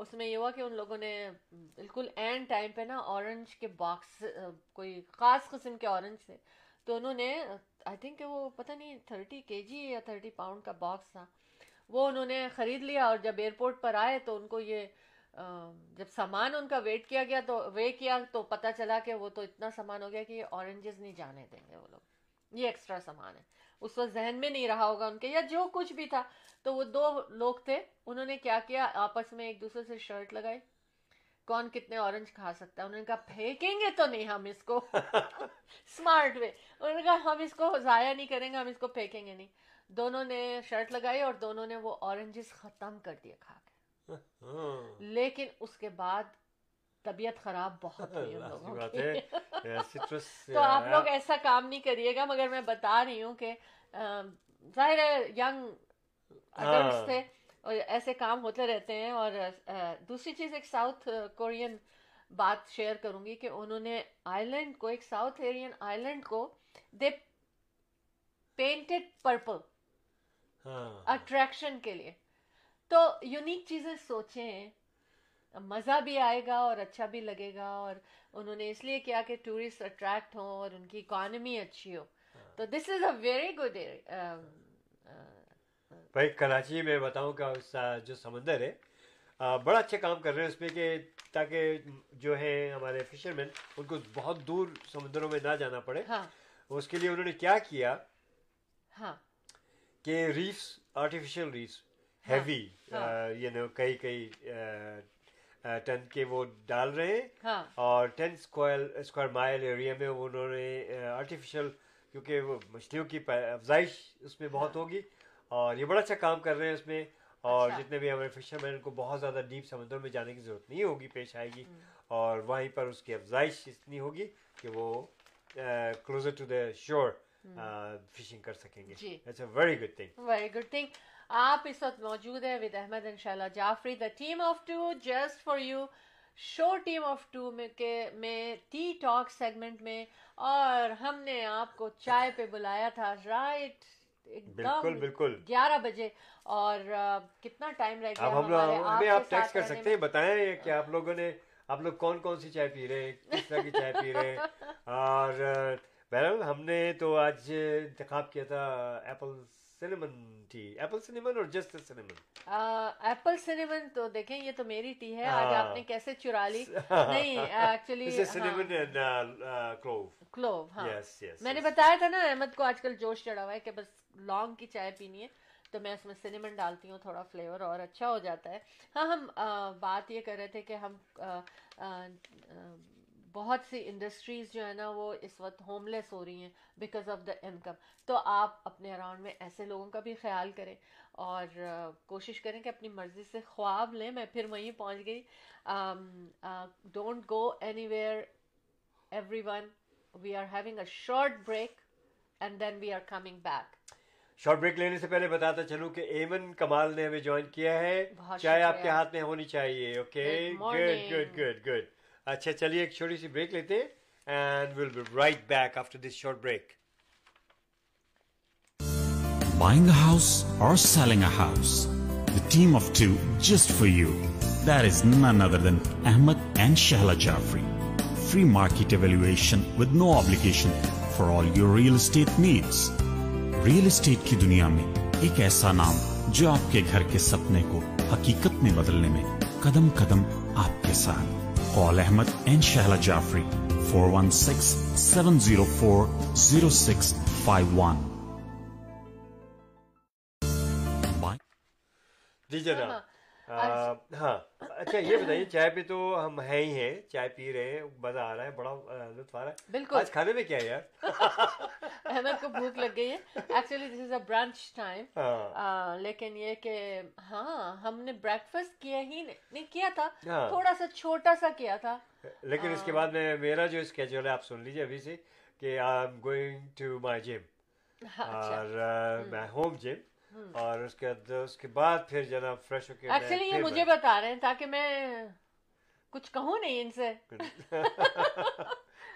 اس میں یہ ہوا کہ ان لوگوں نے بالکل اینڈ ٹائم پہ نا اورنج کے باکس, کوئی خاص قسم کے اورنج تھے, تو انہوں نے آئی تھنک وہ پتہ نہیں تھرٹی کے جی یا تھرٹی پاؤنڈ کا باکس تھا, وہ انہوں نے خرید لیا. اور جب ایئرپورٹ پر آئے تو ان کو یہ جب سامان ان کا ویٹ کیا گیا تو وے کیا تو پتہ چلا کہ وہ تو اتنا سامان ہو گیا کہ یہ اورنجز نہیں جانے دیں گے وہ لوگ, یہ ایکسٹرا سامان ہے. اس وقت ذہن میں نہیں رہا ہوگا ان کے, یا جو کچھ بھی تھا. تو وہ دو لوگ تھے, انہوں نے کیا کیا, آپس میں ایک دوسرے سے شرٹ لگائی کون کتنے اورنج کھا سکتا ہے. انہوں نے کہا پھینکیں گے تو نہیں ہم اس کو, اسمارٹ وے. انہوں نے کہا ہم اس کو ضائع نہیں کریں گے, ہم اس کو پھینکیں گے نہیں. دونوں نے شرٹ لگائی اور دونوں نے وہ اورنجز ختم کر دیے کھا کے. لیکن اس کے بعد طبیعت خراب بہت ہوئی ان لوگوں کی. تو آپ لوگ ایسا کام نہیں کریے گا, مگر میں بتا رہی ہوں کہ ظاہر ہے ینگ ایڈلٹس تھے اور ایسے کام ہوتے رہتے ہیں. اور دوسری چیز, ایک ساؤتھ کورین بات شیئر کروں گی کہ انہوں نے آئی لینڈ کو, ایک ساؤتھ ایرین آئی لینڈ کو, دے پینٹڈ پرپل اٹریکشن کے لیے. تو یونیک چیزیں سوچیں, مزہ بھی آئے گا اور اچھا بھی لگے گا. اور انہوں نے اس لیے کیا کہ ٹورسٹ اٹریکٹ ہوں اور ان کی اکانومی اچھی ہو. تو this is a very good. بھائی کراچی میں بتاؤں کہ جو سمندر ہے بڑا اچھا کام کر رہے ہیں اس پہ, کہ تاکہ جو ہے ہمارے فشر مین ان کو بہت دور سمندروں میں نہ جانا پڑے. اس کے لیے انہوں نے کیا کیا کہ reefs, artificial reefs, heavy you know کئی کئی ٹن کے وہ ڈال رہے ہیں, اور ten square square mile area میں انہوں نے آرٹیفیشیل, کیونکہ وہ مچھلیوں کی افزائش اس میں بہت ہوگی, اور یہ بڑا اچھا کام کر رہے ہیں اس میں. اور جتنے بھی ہمارے فشر مین کو بہت زیادہ ڈیپ سمندر میں جانے کی ضرورت نہیں ہوگی, پیش آئے گی, اور وہیں پر اس کی افزائش اتنی ہوگی کہ وہ کلوزر ٹو دا شور فشنگ کر سکیں گے. It's a very good thing, very good thing. آپ اس وقت موجود ہیں with Ahmed and Shehla Jafri, the team of two just for you show, team of two میں کے میں ٹی ٹاک سیگمنٹ میں, اور ہم نے آپ کو چائے پہ بلایا تھا رائٹ بالکل بالکل گیارہ بجے. اور کتنا ٹائم رہ گیا ہمارے, آپ ٹیکسٹ کر سکتے ہیں, بتائیں کہ آپ لوگوں نے, آپ لوگ کون کون سی چائے پی رہے ہیں, کس طرح کی چائے پی رہے ہیں. اور بہرحال ہم نے تو آج انتخاب کیا تھا apple cinnamon tea, apple cinnamon اور جسٹ سینیمن. ایپل سینیمن تو دیکھیں یہ تو میری ٹی ہے, آج آپ نے کیسے چرا لی. نہیں actually cinnamon and clove, clove. ہاں میں نے بتایا تھا نا احمد کو آج کل جوش چڑھا ہوا ہے کہ بس لونگ کی چائے پینی ہے, تو میں اس میں سینیمن ڈالتی ہوں, تھوڑا فلیور اور اچھا ہو جاتا ہے. ہاں ہم بات یہ کر رہے تھے کہ ہم بہت سی انڈسٹریز جو ہے نا وہ اس وقت ہوم لیس ہو رہی ہیں بیکاز آف دا انکم. تو آپ اپنے اراؤنڈ میں ایسے لوگوں کا بھی خیال کریں اور کوشش کریں کہ اپنی مرضی سے خواب لیں. میں پھر وہیں پہنچ گئی, don't go anywhere everyone, we are having a short break and then we are coming back. Short break لینے سے پہلے بتاتا چلوں کہ ایمن کمال نے ہمیں جوائن کیا ہے, چائے آپ کے ہاتھ میں ہونی چاہیے. Okay good good good good. اچھا چلیے ایک چھوٹی سی بریک لیتے ہیں, and we'll be right back after this short break. Buying a house اور selling a house, the team of two just for you, that is none other than Ahmed and Shehla Jafri. Free market evaluation with no obligation for all your real estate needs. Real estate کی دنیا میں ایک ایسا نام جو آپ کے گھر کے سپنے کو حقیقت میں بدلنے میں قدم قدم آپ کے ساتھ. Call Ahmed and Shahla Jaffri four one six, seven zero four, zero six five one. جی جناب, ہاں اچھا یہ بتائیے, چائے پہ تو ہم ہیں ہی ہیں, چائے پی رہے ہیں, مزہ آ رہا ہے, بڑا لطف آ رہا ہے. بالکل. آج کھانے میں کیا ہے یار, احمد کو بھوک لگ گئی ہے. Actually this is a brunch time, لیکن یہ کہ ہاں ہم نے بریک فاسٹ کیا ہی نہیں, کیا تھا تھوڑا سا چھوٹا سا کیا تھا, لیکن اس کے بعد میں میرا جو اسکیجول ہے آپ سن لیجیے ابھی سے, کہ I am going to my gym, اور ہوم جم. اور اس کے اس کے بعد پھر جناب فریش ہو کے ایکچولی یہ مجھے بتا رہے ہیں تاکہ میں کچھ کہوں نہیں ان سے.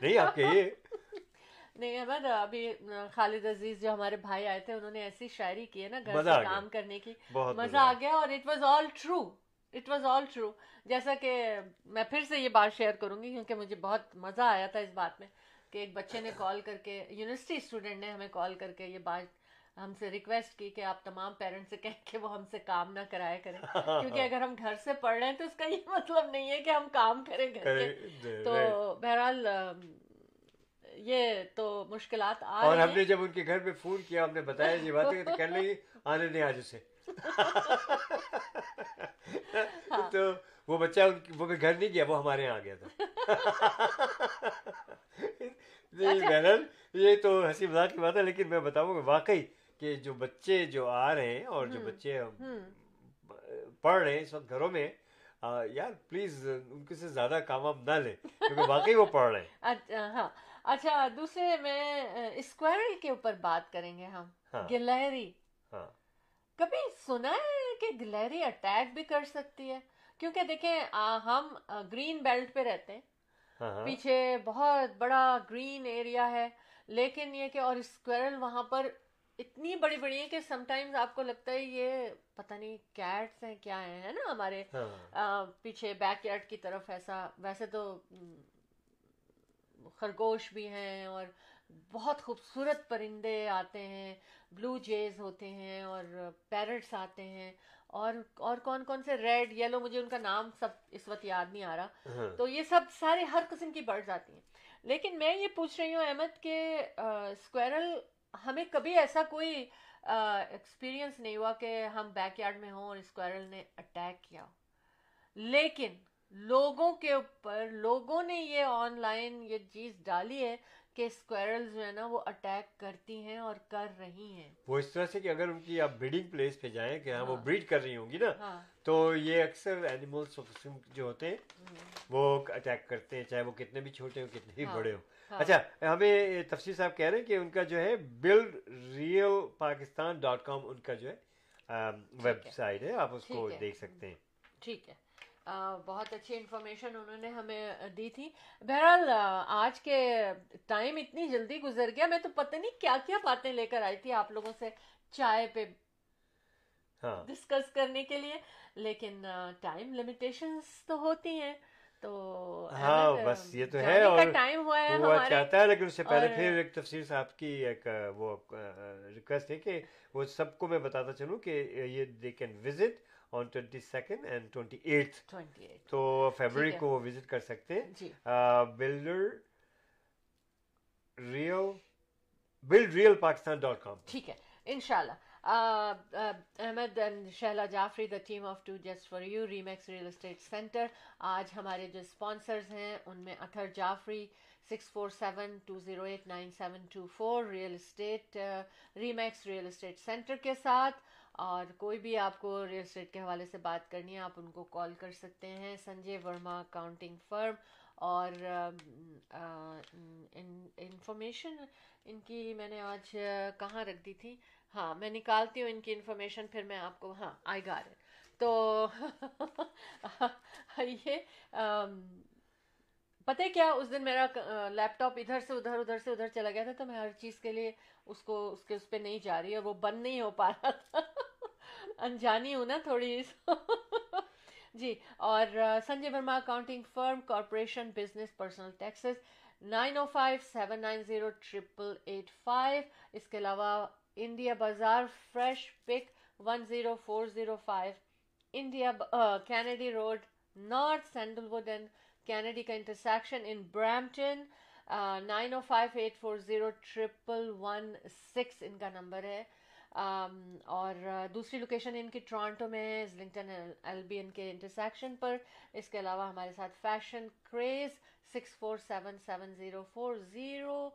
نہیں آپ کہیے. نہیں احمد, ابھی خالد عزیز جو ہمارے بھائی آئے تھے انہوں نے ایسی شاعری کی ہے نا گھر سے کام کرنے کی, مزہ آ گیا. اور it was all true, it was all true. جیسا کہ میں پھر سے یہ بات شیئر کروں گی کیونکہ مجھے بہت مزہ آیا تھا اس بات میں کہ ایک بچے نے کال کر کے, یونیورسٹی اسٹوڈنٹ نے ہمیں کال کر کے یہ بات ہم سے ریکویسٹ کی کہ آپ تمام پیرنٹس سے کہیں کہ وہ ہم سے کام نہ کرایا کریں, کیونکہ اگر ہم گھر سے پڑھ رہے ہیں تو اس کا یہ مطلب نہیں ہے کہ ہم کام کریں گھر کے. تو بہرحال یہ تو مشکلات آ رہی ہیں. اور ہم نے جب ان کے گھر پہ فون کیا, ہم نے بتایا یہ باتیں تو کر لیں, آنے نہیں آج اسے. تو وہ بچہ وہ گھر نہیں گیا, وہ ہمارے یہاں آ گیا تھا. بہرحال یہ تو ہنسی مذاق کی بات ہے, لیکن میں بتاؤں گا واقعی کہ جو بچے جو آ رہے ہیں اور جو بچے پڑھ رہے ہیں اس وقت گھروں میں, یار پلیز ان کے سے زیادہ کام آپ نہ لیں کیونکہ واقعی وہ پڑھ رہے ہیں. ہاں اچھا, دوسرے میں اسکوائرل کے اوپر بات کریں گے ہم. گلہری, کبھی سنا ہے کہ گلہری اٹیک بھی کر سکتی ہے؟ کیونکہ دیکھیں ہم گرین بیلٹ پہ رہتے ہیں, پیچھے بہت بڑا گرین ایریا ہے, لیکن یہ کہ اور اسکوائرل وہاں پر اتنی بڑی بڑی ہیں کہ سم ٹائمز آپ کو لگتا ہے یہ پتہ نہیں کیٹس ہیں کیا ہیں, ہے نا. ہمارے پیچھے بیک یارڈ کی طرف ایسا, ویسے تو خرگوش بھی ہیں اور بہت خوبصورت پرندے آتے ہیں, بلو جیز ہوتے ہیں اور پیرٹس آتے ہیں اور اور کون کون سے ریڈ یلو, مجھے ان کا نام سب اس وقت یاد نہیں آ رہا. تو یہ سب سارے ہر قسم کی برڈز آتی ہیں, لیکن میں یہ پوچھ رہی ہوں احمد کہ اسکوائرل ہمیں کبھی ایسا کوئی ایکسپیرئنس نہیں ہوا کہ ہم بیک یارڈ میں ہوں اور اسکوائرل نے اٹیک کیا ہو. لیکن لوگوں کے اوپر لوگوں نے یہ آن لائن یہ چیز ڈالی ہے کہ اسکوائرلز جو ہے نا وہ اٹیک کرتی ہیں اور کر رہی ہیں. وہ اس طرح سے کہ اگر ان کی آپ بریڈنگ پلیس پہ جائیں کہ ہاں وہ بریڈ کر رہی ہوں گی نا, تو یہ اکثر اینیملس جو ہوتے ہیں وہ اٹیک کرتے ہیں, چاہے وہ کتنے بھی چھوٹے ہوں کتنے بھی بڑے ہوں. اچھا, ہمیں تفسیر صاحب کہہ رہے ہیں کہ ان کا جو ہے build real Pakistan dot com ان کا جو ہے ویب سائٹ ہے, آپ اس کو دیکھ سکتے ہیں. ٹھیک ہے, بہت اچھی انفارمیشن انہوں نے ہمیں دی تھی. بہرحال آج کے ٹائم اتنی جلدی گزر گیا, میں تو پتہ نہیں کیا کیا باتیں لے کر آئی تھی آپ لوگوں سے چائے پہ ڈسکس کرنے کے لیے, لیکن ٹائم لمیٹیشنز تو ہوتی ہیں. تو ہاں بس یہ تو ہے, اور ٹائم ہوا ہے ہمارا چاہتا ہے, لیکن اس سے پہلے پھر ایک تفسیر صاحب کی ایک وہ ریکویسٹ ہے کہ وہ سب کو میں بتاتا چلوں کہ یہ they can visit on twenty second and twenty eight تو فیبرری کو وہ وزٹ کر سکتے ہیں. Builder real blood real Pakistan dot com. ٹھیک ہے انشاءاللہ. Ahmed and Shehla Jafri, the team of two just for you, Remax real estate centre. آج ہمارے جو اسپانسرز ہیں ان میں Athar Jafri six four seven two zero eight nine seven two four real estate, Remax real estate centre کے ساتھ. اور کوئی بھی آپ کو ریئل اسٹیٹ کے حوالے سے بات کرنی ہے آپ ان کو کال کر سکتے ہیں. سنجے ورما اکاؤنٹنگ فرم, اور انفارمیشن ان کی میں نے آج کہاں رکھ دی تھی, ہاں میں نکالتی ہوں ان کی انفارمیشن پھر میں آپ کو, ہاں آئی گاٹ اٹ. تو یہ پتہ ہے کیا, اس دن میرا لیپ ٹاپ ادھر سے ادھر ادھر سے ادھر چلا گیا تھا, تو میں ہر چیز کے لیے اس کو اس کے اس پہ نہیں جا رہی ہے, وہ بند نہیں ہو پا رہا تھا, انجانی ہوں نا تھوڑی. جی, اور Sanjay Verma accounting firm, corporation business personal taxes, nine o five seven nine zero triple eight five. اس کے علاوہ انڈیا بازار fresh pick one zero four zero five India Kennedy road north sandal would and Kennedy کا intersection in Brampton, nine o five eight four zero triple one six ان کا number ہے. اور دوسری لوکیشن ان کی Toronto میں ہے, اسلنگٹن L be in کے انٹرسیکشن پر. اس کے علاوہ ہمارے ساتھ fashion craze six four seven seven zero four zero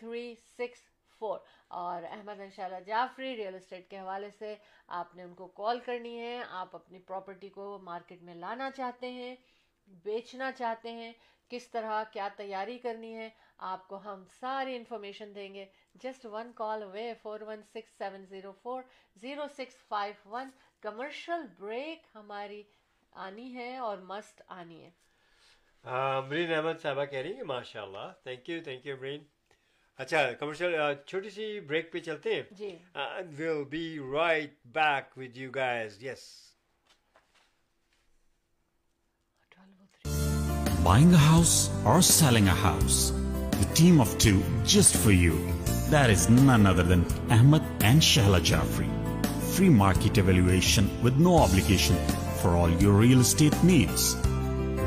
three six four. اور احمد ان شاء اللہ جعفری ریئل اسٹیٹ کے حوالے سے آپ نے ان کو کال کرنی ہے. آپ اپنی پراپرٹی کو مارکیٹ میں لانا چاہتے ہیں, بیچنا چاہتے ہیں, کس طرح کیا تیاری کرنی ہے آپ کو ہم ساری انفارمیشن دیں گے. Just one call away four one six seven zero four zero six five one. Commercial break ہماری آنی ہے اور مست آنی ہے. مرین احمد صاحبہ کہہ رہی ہیں ماشاء اللہ, thank you thank you Marine. اچھا کمرشل چھوٹی سی بریک پہ چلتے ہیں جی. We'll be right back with you guys. Yes Buying a house or selling a house, the team of two just for you. That is none other than Ahmed and Shahla Jaffri. Free market evaluation with no obligation for all your real estate needs.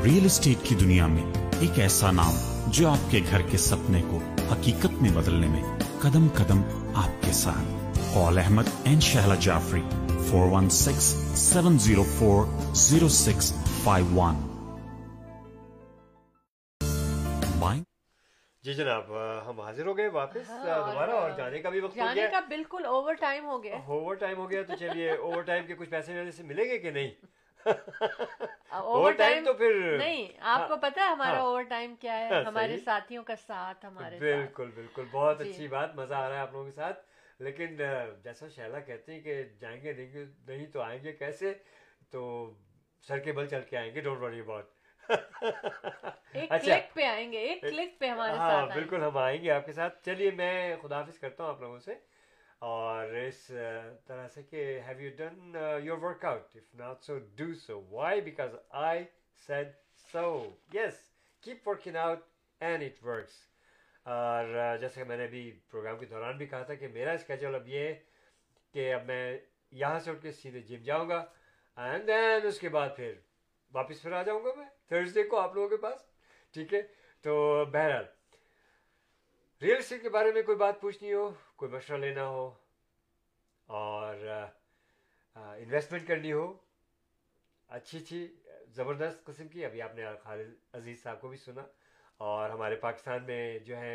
Real estate کی دنیا میں ایک ایسا نام جو آپ کے گھر کے سپنے کو حقیقت میں بدلنے میں قدم قدم آپ کے ساتھ. Call Ahmed and Shahla Jaffri four one six seven zero four zero six five one. جی جناب ہم حاضر ہو گئے واپس دوبارہ, اور جانے کا بھی وقت ہو گیا, جانے کا بالکل اوور ٹائم ہو گیا اوور ٹائم ہو گیا تو چلیے اوور ٹائم کے کچھ پیسے ملیں گے کہ نہیں؟ اوور ٹائم تو پھر نہیں. آپ کو پتا ہے ہمارا اوور ٹائم کیا ہے, ہمارے ساتھیوں کا ساتھ ہمارے. بالکل بالکل, بہت اچھی بات, مزہ آ رہا ہے آپ لوگوں کے ساتھ. لیکن جیسا شہلا کہتی ہیں کہ جائیں گے نہیں تو آئیں گے کیسے, تو سر کے بل چل کے آئیں گے, ڈونٹ وری اباؤٹ. ایک کلک پہ آئیں گے, ایک کلک پہ ہمارے ساتھ. ہاں بالکل ہم آئیں گے آپ کے ساتھ. چلیے میں خداحافظ کرتا ہوں آپ لوگوں سے, اور اس طرح سے کہ have you done your workout, if not so do so, why because I said so. Yes, keep working out and it works. اور جیسا کہ میں نے ابھی پروگرام کے دوران بھی کہا تھا کہ میرا اسکیجول اب یہ ہے کہ اب میں یہاں سے اٹھ کے سیدھے جم جاؤں گا, اینڈ دین اس کے بعد پھر واپس پھر آ جاؤں گا میں تھرسڈے کو آپ لوگوں کے پاس, ٹھیک ہے؟ تو بہرحال ریئل اسٹیٹ کے بارے میں کوئی بات پوچھنی ہو, کوئی مشورہ لینا ہو, اور انویسٹمنٹ کرنی ہو اچھی اچھی زبردست قسم کی, ابھی آپ نے خالد عزیز صاحب کو بھی سنا, اور ہمارے پاکستان میں جو ہے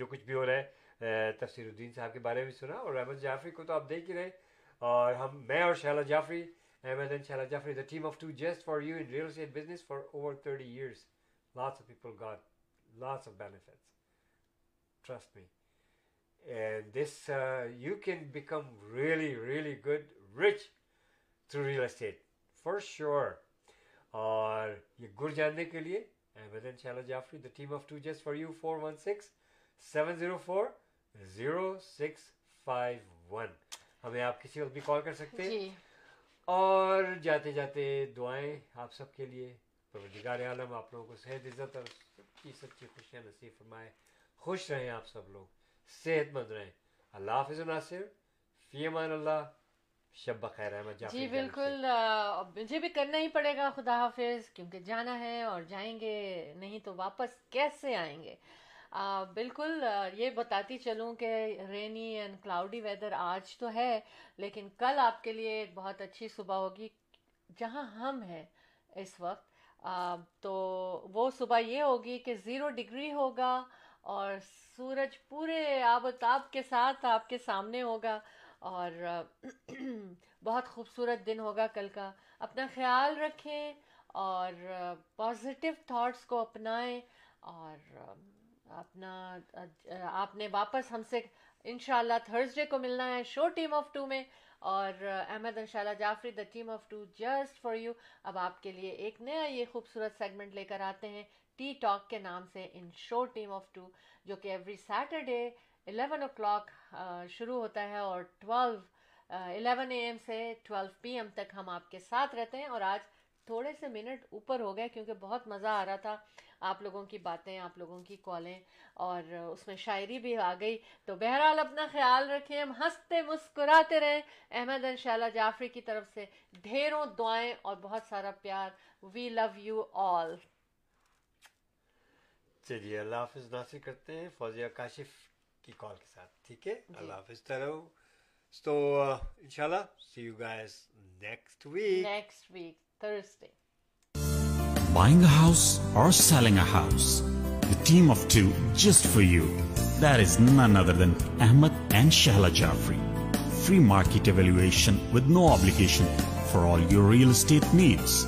جو کچھ بھی ہو رہا ہے تفسیر الدین صاحب کے بارے میں بھی سنا, اور احمد جعفری کو تو آپ دیکھ ہی رہے, اور ہم میں اور Shehla Jafri, Ahmed and Shahla Jaffri, the team of two just for you in real estate business for over thirty years. Lots of people got lots of benefits. Trust me. And this, uh, you can become really, really good, rich through real estate. For sure. And for this, Ahmed and Shahla Jaffri, the team of two just for you, four one six seven zero four zero six five one. ہمیں آپ کسی وقت بھی کال کر سکتے ہیں. اور جاتے جاتے دعائیں آپ سب کے لیے, پروردگار عالم آپ لوگوں کو صحت عزت اور سب کی سب کی خوشیاں نصیب فرمائے. خوش رہیں آپ سب لوگ, صحت مند رہیں. اللہ حافظ و ناصر, فی امان اللہ, شب بخیر. احمد جی بالکل, مجھے بھی کرنا ہی پڑے گا خدا حافظ, کیونکہ جانا ہے اور جائیں گے نہیں تو واپس کیسے آئیں گے. بالکل یہ بتاتی چلوں کہ رینی اینڈ کلاؤڈی ویدر آج تو ہے, لیکن کل آپ کے لیے ایک بہت اچھی صبح ہوگی جہاں ہم ہیں اس وقت. تو وہ صبح یہ ہوگی کہ زیرو ڈگری ہوگا اور سورج پورے آب و تاب کے ساتھ آپ کے سامنے ہوگا, اور بہت خوبصورت دن ہوگا کل کا. اپنا خیال رکھیں اور پازیٹیو تھاٹس کو اپنائیں, اور اپنا آپ نے واپس ہم سے انشاءاللہ تھرسڈے کو ملنا ہے شو ٹیم آف ٹو میں, اور احمد ان شاء اللہ Jafri the team of two just for you اب آپ کے لیے ایک نیا یہ خوبصورت سیگمنٹ لے کر آتے ہیں ٹی ٹاک کے نام سے ان شو ٹیم آف ٹو, جو کہ every Saturday eleven o'clock شروع ہوتا ہے اور ٹویلو الیون اے ایم سے ٹویلو پی ایم تک ہم آپ کے ساتھ رہتے ہیں. اور آج تھوڑے سے منٹ اوپر ہو گئے کیونکہ بہت مزہ آ رہا تھا, آپ لوگوں کی باتیں, آپ لوگوں کی کالیں, اور اس میں شاعری بھی آ گئی. تو بہرحال اپنا خیال رکھیں, ہم ہنستے مسکراتے رہیں. احمد ان شاء اللہ جعفری کی طرف سے ڈھیروں دعائیں اور بہت سارا پیار. We love you all. چلیے اللہ حافظ ناصر کرتے ہیں فوزیہ کاشف کی کال کے ساتھ, ٹھیک ہے؟ اللہ حافظ ترو. تو انشاءاللہ see you guys next week, next week Thursday. Buying a house or selling a house, the team of two just for you. That is none other than Ahmed and Shahla Jaffri. Free market evaluation with no obligation for all your real estate needs.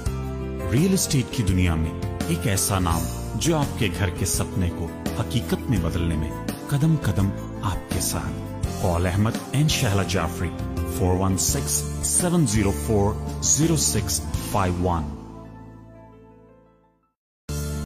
Real estate کی دنیا میں ایک ایسا نام جو آپ کے گھر کے سپنے کو حقیقت میں بدلنے میں قدم قدم آپ کے ساتھ. Call Ahmed and Shehla Jafri four one six seven zero four zero six five one.